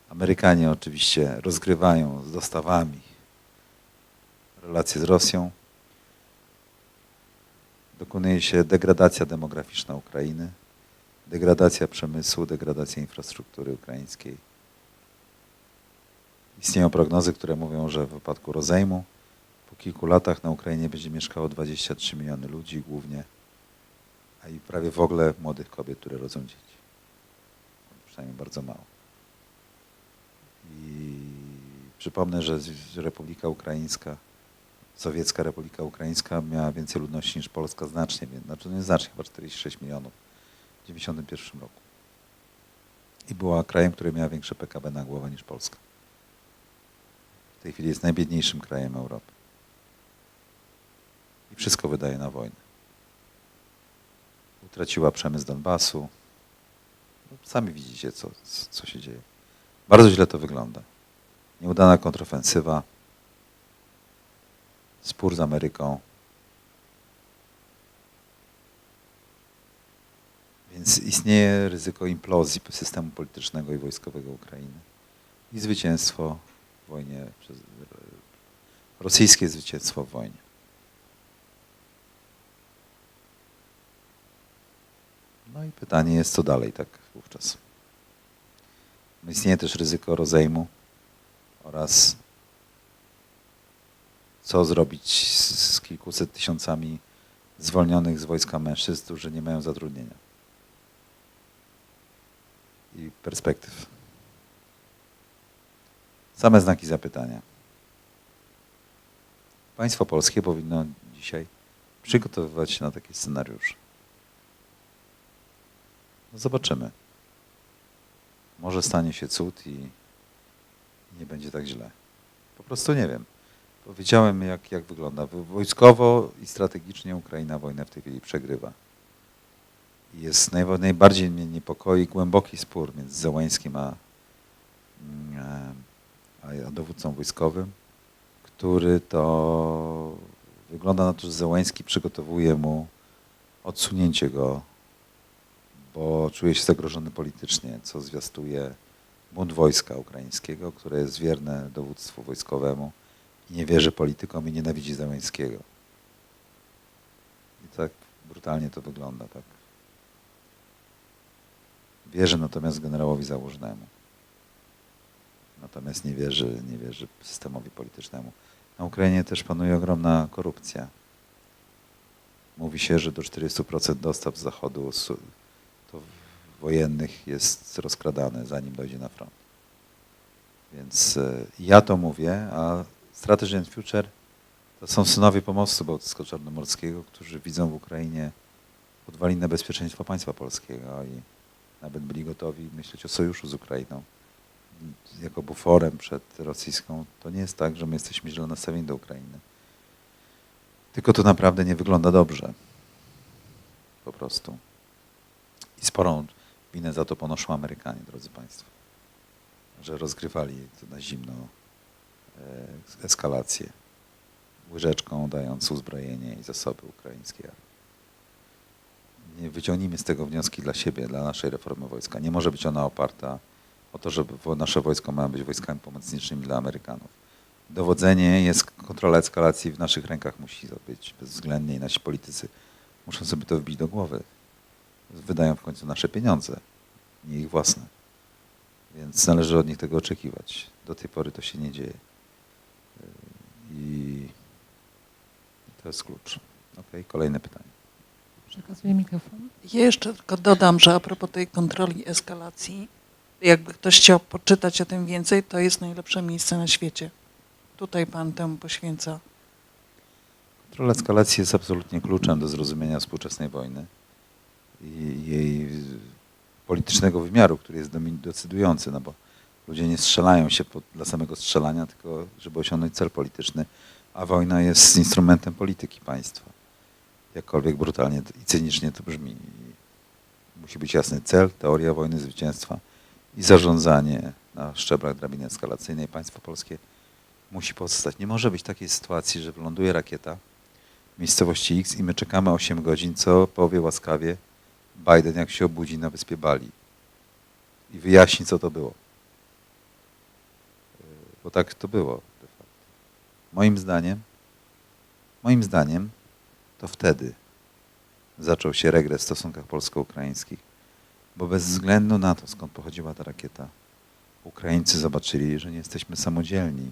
Amerykanie oczywiście rozgrywają z dostawami relacje z Rosją. Dokonuje się degradacja demograficzna Ukrainy, degradacja przemysłu, degradacja infrastruktury ukraińskiej. Istnieją prognozy, które mówią, że w wypadku rozejmu po kilku latach na Ukrainie będzie mieszkało 23 miliony ludzi głównie, a i prawie w ogóle młodych kobiet, które rodzą dzieci. Przynajmniej bardzo mało. I przypomnę, że Republika Ukraińska, Sowiecka Republika Ukraińska miała więcej ludności niż Polska, znacznie, znaczy nieznacznie, chyba 46 milionów w 1991 roku. I była krajem, który miał większe PKB na głowę niż Polska. W tej chwili jest najbiedniejszym krajem Europy. I wszystko wydaje na wojnę. Utraciła przemysł Donbasu. No, sami widzicie, co się dzieje. Bardzo źle to wygląda. Nieudana kontrofensywa. Spór z Ameryką. Więc istnieje ryzyko implozji systemu politycznego i wojskowego Ukrainy. I zwycięstwo w wojnie, rosyjskie zwycięstwo w wojnie. No i pytanie jest, co dalej, tak wówczas. Istnieje też ryzyko rozejmu oraz co zrobić z kilkuset tysiącami zwolnionych z wojska mężczyzn, którzy nie mają zatrudnienia i perspektyw. Same znaki zapytania. Państwo polskie powinno dzisiaj przygotowywać się na taki scenariusz. No zobaczymy. Może stanie się cud i nie będzie tak źle. Po prostu nie wiem. Powiedziałem, jak wygląda. Wojskowo i strategicznie Ukraina wojnę w tej chwili przegrywa. Jest najbardziej mnie niepokoi głęboki spór między Zełańskim a dowódcą wojskowym, który to wygląda na to, że Zełański przygotowuje mu odsunięcie go, bo czuje się zagrożony politycznie, co zwiastuje bunt wojska ukraińskiego, które jest wierne dowództwu wojskowemu i nie wierzy politykom i nienawidzi Zełańskiego. I tak brutalnie to wygląda. Tak. Wierzy natomiast generałowi Załużnemu. Natomiast nie wierzy systemowi politycznemu. Na Ukrainie też panuje ogromna korupcja. Mówi się, że do 40% dostaw z Zachodu to wojennych jest rozkradane, zanim dojdzie na front. Więc ja to mówię, a Strategy and Future to są synowie pomostu bałtycko-czarnomorskiego, którzy widzą w Ukrainie podwalinę bezpieczeństwa państwa polskiego i nawet byli gotowi myśleć o sojuszu z Ukrainą jako buforem przed rosyjską. To nie jest tak, że my jesteśmy źle nastawieni do Ukrainy. Tylko to naprawdę nie wygląda dobrze. Po prostu. I sporą winę za to ponoszą Amerykanie, drodzy Państwo. Że rozgrywali to na zimno eskalację. Łyżeczką dając uzbrojenie i zasoby ukraińskiej armii. Nie wyciągnijmy z tego wnioski dla siebie, dla naszej reformy wojska. Nie może być ona oparta o to, że nasze wojsko ma być wojskami pomocniczymi dla Amerykanów. Dowodzenie jest, kontrola eskalacji w naszych rękach musi to być bezwzględnie i nasi politycy muszą sobie to wbić do głowy. Wydają w końcu nasze pieniądze, nie ich własne. Więc należy od nich tego oczekiwać. Do tej pory to się nie dzieje. I to jest klucz. Okej, kolejne pytanie. Przekazuję mikrofon. Ja jeszcze tylko dodam, że a propos tej kontroli eskalacji, jakby ktoś chciał poczytać o tym więcej, to jest najlepsze miejsce na świecie. Tutaj Pan temu poświęca. Kontrola eskalacji jest absolutnie kluczem do zrozumienia współczesnej wojny i jej politycznego wymiaru, który jest decydujący, no bo ludzie nie strzelają się dla samego strzelania, tylko żeby osiągnąć cel polityczny, a wojna jest instrumentem polityki państwa. Jakkolwiek brutalnie i cynicznie to brzmi. Musi być jasny cel, teoria wojny, zwycięstwa i zarządzanie na szczeblach drabiny eskalacyjnej. Państwo polskie musi powstać. Nie może być takiej sytuacji, że wyląduje rakieta w miejscowości X i my czekamy 8 godzin, co powie łaskawie Biden, jak się obudzi na wyspie Bali i wyjaśni, co to było. Bo tak to było de facto. Moim zdaniem to wtedy zaczął się regres w stosunkach polsko-ukraińskich, bo bez względu na to, skąd pochodziła ta rakieta, Ukraińcy zobaczyli, że nie jesteśmy samodzielni w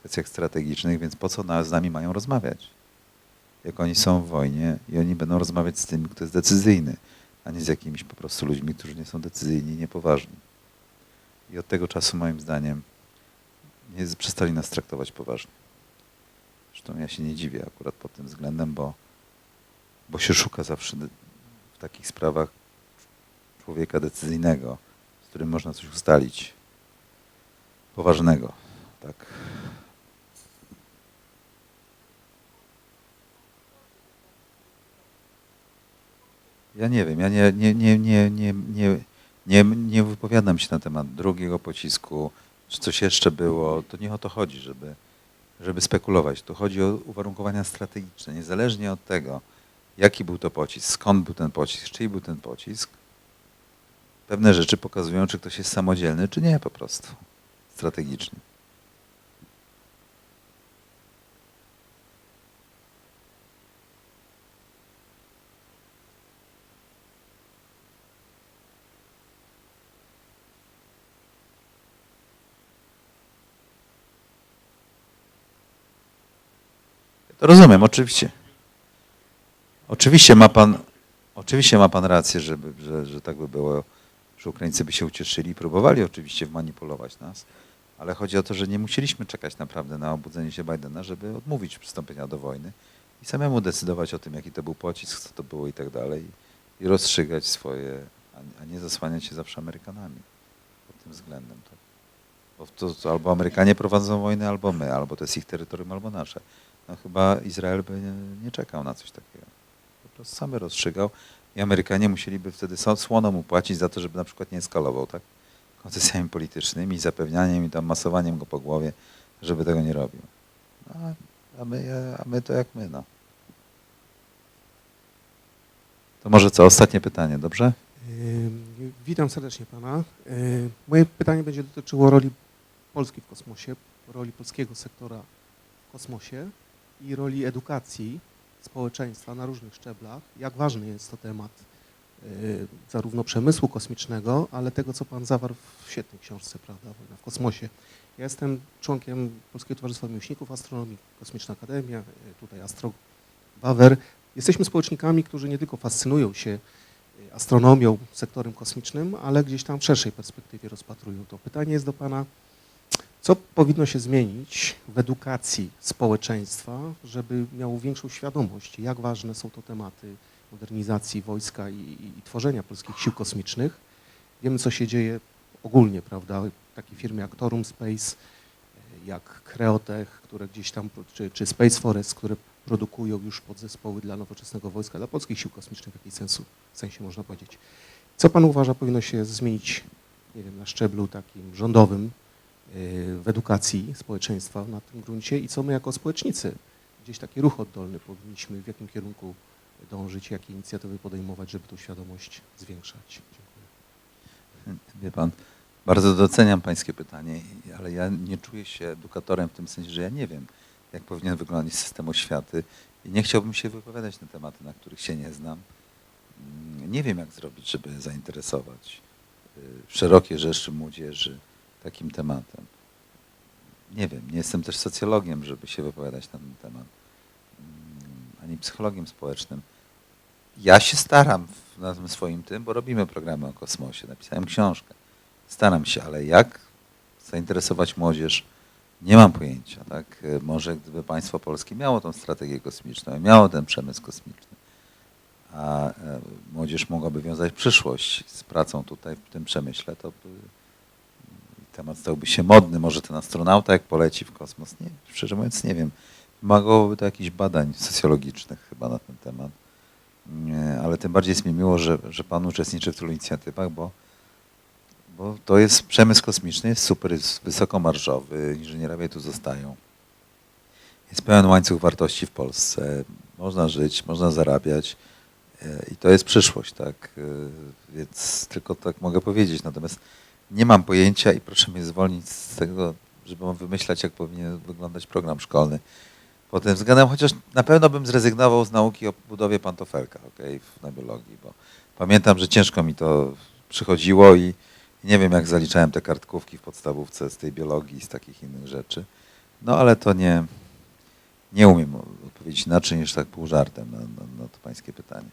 kwestiach strategicznych, więc po co z nami mają rozmawiać? Jak oni są w wojnie i oni będą rozmawiać z tym, kto jest decyzyjny, a nie z jakimiś po prostu ludźmi, którzy nie są decyzyjni i niepoważni. I od tego czasu, moim zdaniem, nie przestali nas traktować poważnie. Zresztą ja się nie dziwię akurat pod tym względem, bo się szuka zawsze w takich sprawach człowieka decyzyjnego, z którym można coś ustalić. Poważnego. Tak. Ja nie wiem, ja nie wypowiadam się na temat drugiego pocisku, czy coś jeszcze było. To nie o to chodzi, żeby spekulować. Tu chodzi o uwarunkowania strategiczne. Niezależnie od tego, jaki był to pocisk, skąd był ten pocisk, czyj był ten pocisk, pewne rzeczy pokazują, czy ktoś jest samodzielny, czy nie po prostu. Strategicznie. Ja to rozumiem, oczywiście. Oczywiście ma pan rację, że tak by było, że Ukraińcy by się ucieszyli i próbowali oczywiście wmanipulować nas, ale chodzi o to, że nie musieliśmy czekać naprawdę na obudzenie się Bidena, żeby odmówić przystąpienia do wojny i samemu decydować o tym, jaki to był pocisk, co to było i tak dalej i rozstrzygać swoje, a nie zasłaniać się zawsze Amerykanami pod tym względem. Bo to albo Amerykanie prowadzą wojnę, albo my, albo to jest ich terytorium, albo nasze. No chyba Izrael by nie czekał na coś takiego. Po prostu sam by rozstrzygał i Amerykanie musieliby wtedy słono mu płacić za to, żeby na przykład nie eskalował, tak? Koncesjami politycznymi, zapewnianiem i tam masowaniem go po głowie, żeby tego nie robił. No, a my to jak my, no. To może co? Ostatnie pytanie, dobrze? Witam serdecznie pana. Moje pytanie będzie dotyczyło roli Polski w kosmosie, roli polskiego sektora w kosmosie i roli edukacji społeczeństwa na różnych szczeblach. Jak ważny jest to temat zarówno przemysłu kosmicznego, ale tego, co pan zawarł w świetnej książce, prawda, Wojna w kosmosie. Ja jestem członkiem Polskiego Towarzystwa Miłośników Astronomii, Kosmiczna Akademia, tutaj Astro Wawer. Jesteśmy społecznikami, którzy nie tylko fascynują się astronomią, sektorem kosmicznym, ale gdzieś tam w szerszej perspektywie rozpatrują to. Pytanie jest do pana, co powinno się zmienić w edukacji społeczeństwa, żeby miało większą świadomość, jak ważne są to tematy modernizacji wojska i tworzenia polskich sił kosmicznych. Wiemy, co się dzieje ogólnie, prawda, takie firmy jak Torum Space, jak Creotech, które gdzieś tam, czy Space Forest, które produkują już podzespoły dla nowoczesnego wojska, dla polskich sił kosmicznych w jakimś sensie można powiedzieć. Co pan uważa powinno się zmienić, nie wiem, na szczeblu takim rządowym w edukacji społeczeństwa na tym gruncie i co my jako społecznicy, gdzieś taki ruch oddolny powinniśmy, w jakim kierunku dążyć, jakie inicjatywy podejmować, żeby tą świadomość zwiększać? Dziękuję. Wie pan, bardzo doceniam pańskie pytanie, ale ja nie czuję się edukatorem w tym sensie, że ja nie wiem, jak powinien wyglądać system oświaty i nie chciałbym się wypowiadać na tematy, na których się nie znam. Nie wiem, jak zrobić, żeby zainteresować szerokie rzeszy młodzieży takim tematem. Nie wiem, nie jestem też socjologiem, żeby się wypowiadać na ten temat, ani psychologiem społecznym. Ja się staram na tym swoim tym, bo robimy programy o kosmosie, napisałem książkę. Staram się, ale jak zainteresować młodzież? Nie mam pojęcia, tak? Może gdyby państwo polskie miało tą strategię kosmiczną, miało ten przemysł kosmiczny, a młodzież mogłaby wiązać przyszłość z pracą tutaj w tym przemyśle, to by temat stałby się modny. Może ten astronauta jak poleci w kosmos, nie, szczerze mówiąc nie wiem. Wymagałoby to jakichś badań socjologicznych chyba na ten temat, ale tym bardziej jest mi miło, że pan uczestniczy w tylu inicjatywach, bo to jest przemysł kosmiczny, jest super, jest wysokomarżowy, inżynierowie tu zostają. Jest pełen łańcuch wartości w Polsce, można żyć, można zarabiać i to jest przyszłość, tak? Więc tylko tak mogę powiedzieć, natomiast nie mam pojęcia i proszę mnie zwolnić z tego, żeby wymyślać, jak powinien wyglądać program szkolny pod tym względem, chociaż na pewno bym zrezygnował z nauki o budowie pantofelka, okay, na biologii, bo pamiętam, że ciężko mi to przychodziło i nie wiem, jak zaliczałem te kartkówki w podstawówce z tej biologii i z takich innych rzeczy. No ale to nie umiem odpowiedzieć inaczej niż tak pół żartem na to pańskie pytanie.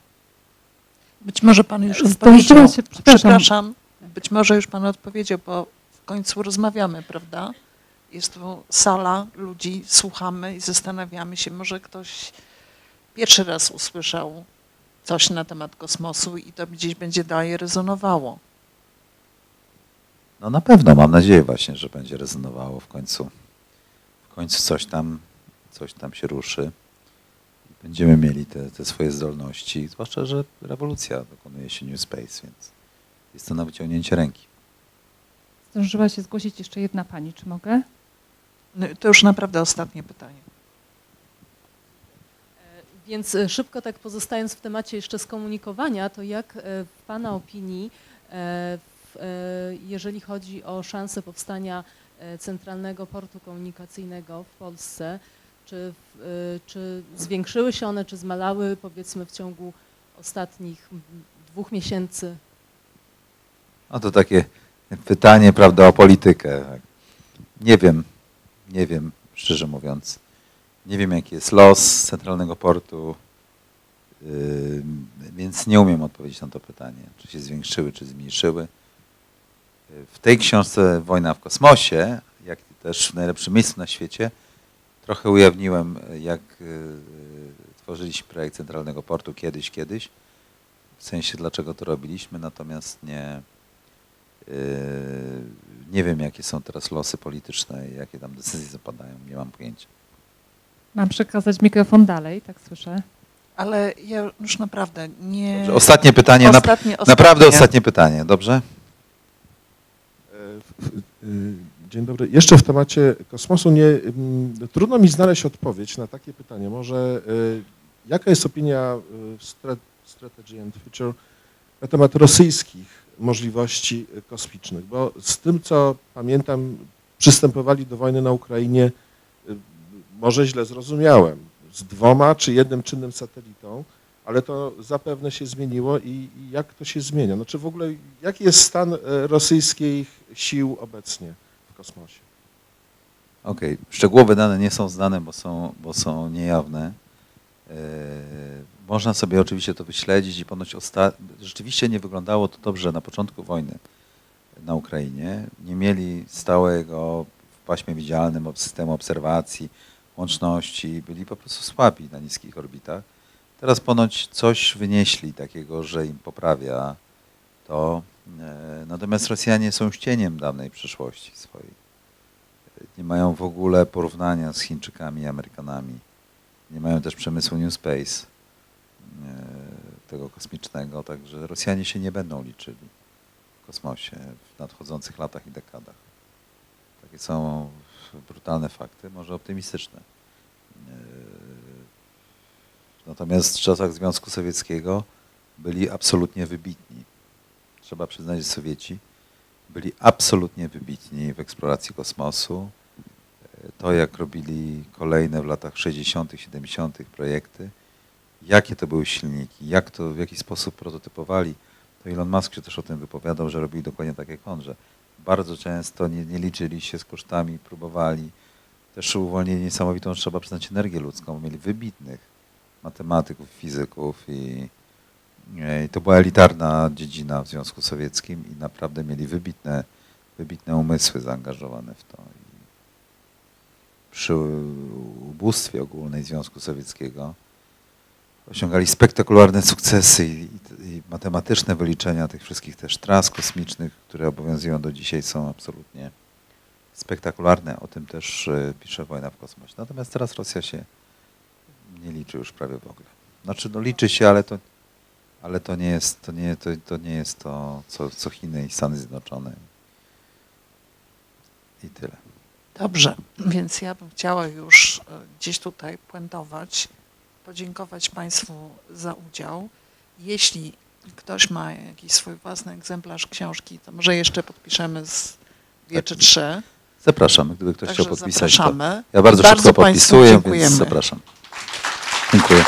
Być może pan już odpowiedział. Przepraszam. Być może już pan odpowiedział, bo w końcu rozmawiamy, prawda? Jest tu sala ludzi, słuchamy i zastanawiamy się. Może ktoś pierwszy raz usłyszał coś na temat kosmosu i to gdzieś będzie dalej rezonowało. No na pewno, mam nadzieję właśnie, że będzie rezonowało w końcu coś tam się ruszy. Będziemy mieli te swoje zdolności, zwłaszcza, że rewolucja dokonuje się New Space, więc jest to na wyciągnięcie ręki. Zdążyła się zgłosić jeszcze jedna pani, czy mogę? No, to już naprawdę ostatnie pytanie. Więc szybko tak pozostając w temacie jeszcze skomunikowania, to jak w pana opinii jeżeli chodzi o szansę powstania Centralnego Portu Komunikacyjnego w Polsce, czy zwiększyły się one, czy zmalały, powiedzmy, w ciągu ostatnich 2 miesięcy? A to takie pytanie, prawda, o politykę. Nie wiem, szczerze mówiąc. Nie wiem, jaki jest los Centralnego Portu. Więc nie umiem odpowiedzieć na to pytanie, czy się zwiększyły, czy zmniejszyły. W tej książce Wojna w kosmosie, jak też w najlepszym miejscu na świecie, trochę ujawniłem, jak tworzyliśmy projekt Centralnego Portu kiedyś, w sensie dlaczego to robiliśmy, natomiast nie wiem, jakie są teraz losy polityczne, jakie tam decyzje zapadają, nie mam pojęcia. Mam przekazać mikrofon dalej, tak słyszę. Ale ja już naprawdę nie... Dobrze, ostatnie pytanie, naprawdę ostatnie pytanie, dobrze? Dzień dobry. Jeszcze w temacie kosmosu trudno mi znaleźć odpowiedź na takie pytanie. Może jaka jest opinia Strategy and Future na temat rosyjskich możliwości kosmicznych? Bo z tym, co pamiętam, przystępowali do wojny na Ukrainie, może źle zrozumiałem, z 2 czy 1 czynnym satelitą, ale to zapewne się zmieniło i jak to się zmienia? Znaczy w ogóle jaki jest stan rosyjskich sił obecnie w kosmosie? Okej, szczegółowe dane nie są znane, bo są niejawne. Można sobie oczywiście to wyśledzić i ponoć rzeczywiście nie wyglądało to dobrze na początku wojny na Ukrainie. Nie mieli stałego w paśmie widzialnym systemu obserwacji, łączności, byli po prostu słabi na niskich orbitach. Teraz ponoć coś wynieśli takiego, że im poprawia to. Natomiast Rosjanie są już cieniem dawnej przeszłości swojej. Nie mają w ogóle porównania z Chińczykami i Amerykanami. Nie mają też przemysłu New Space, tego kosmicznego, także Rosjanie się nie będą liczyli w kosmosie w nadchodzących latach i dekadach. Takie są brutalne fakty, może optymistyczne. Natomiast w czasach Związku Sowieckiego byli absolutnie wybitni. Trzeba przyznać, że Sowieci byli absolutnie wybitni w eksploracji kosmosu. To, jak robili kolejne w latach 60., 70. projekty, jakie to były silniki, w jaki sposób prototypowali. To Elon Musk się też o tym wypowiadał, że robili dokładnie tak jak on, że bardzo często nie liczyli się z kosztami, próbowali. Też uwolnili niesamowitą, trzeba przyznać, energię ludzką. Mieli wybitnych matematyków, fizyków i to była elitarna dziedzina w Związku Sowieckim i naprawdę mieli wybitne umysły zaangażowane w to. I przy ubóstwie ogólnej Związku Sowieckiego osiągali spektakularne sukcesy i matematyczne wyliczenia tych wszystkich też tras kosmicznych, które obowiązują do dzisiaj, są absolutnie spektakularne. O tym też pisze Wojna w kosmosie. Natomiast teraz Rosja się nie liczy już prawie w ogóle. Znaczy, no liczy się, ale to nie jest to, co Chiny i Stany Zjednoczone. I tyle. Dobrze, więc ja bym chciała już gdzieś tutaj puentować, podziękować Państwu za udział. Jeśli ktoś ma jakiś swój własny egzemplarz książki, to może jeszcze podpiszemy z 2 czy 3. Zapraszamy, gdyby ktoś chciał podpisać. Zapraszamy. Ja bardzo szybko podpisuję, więc zapraszam. Dziękuję.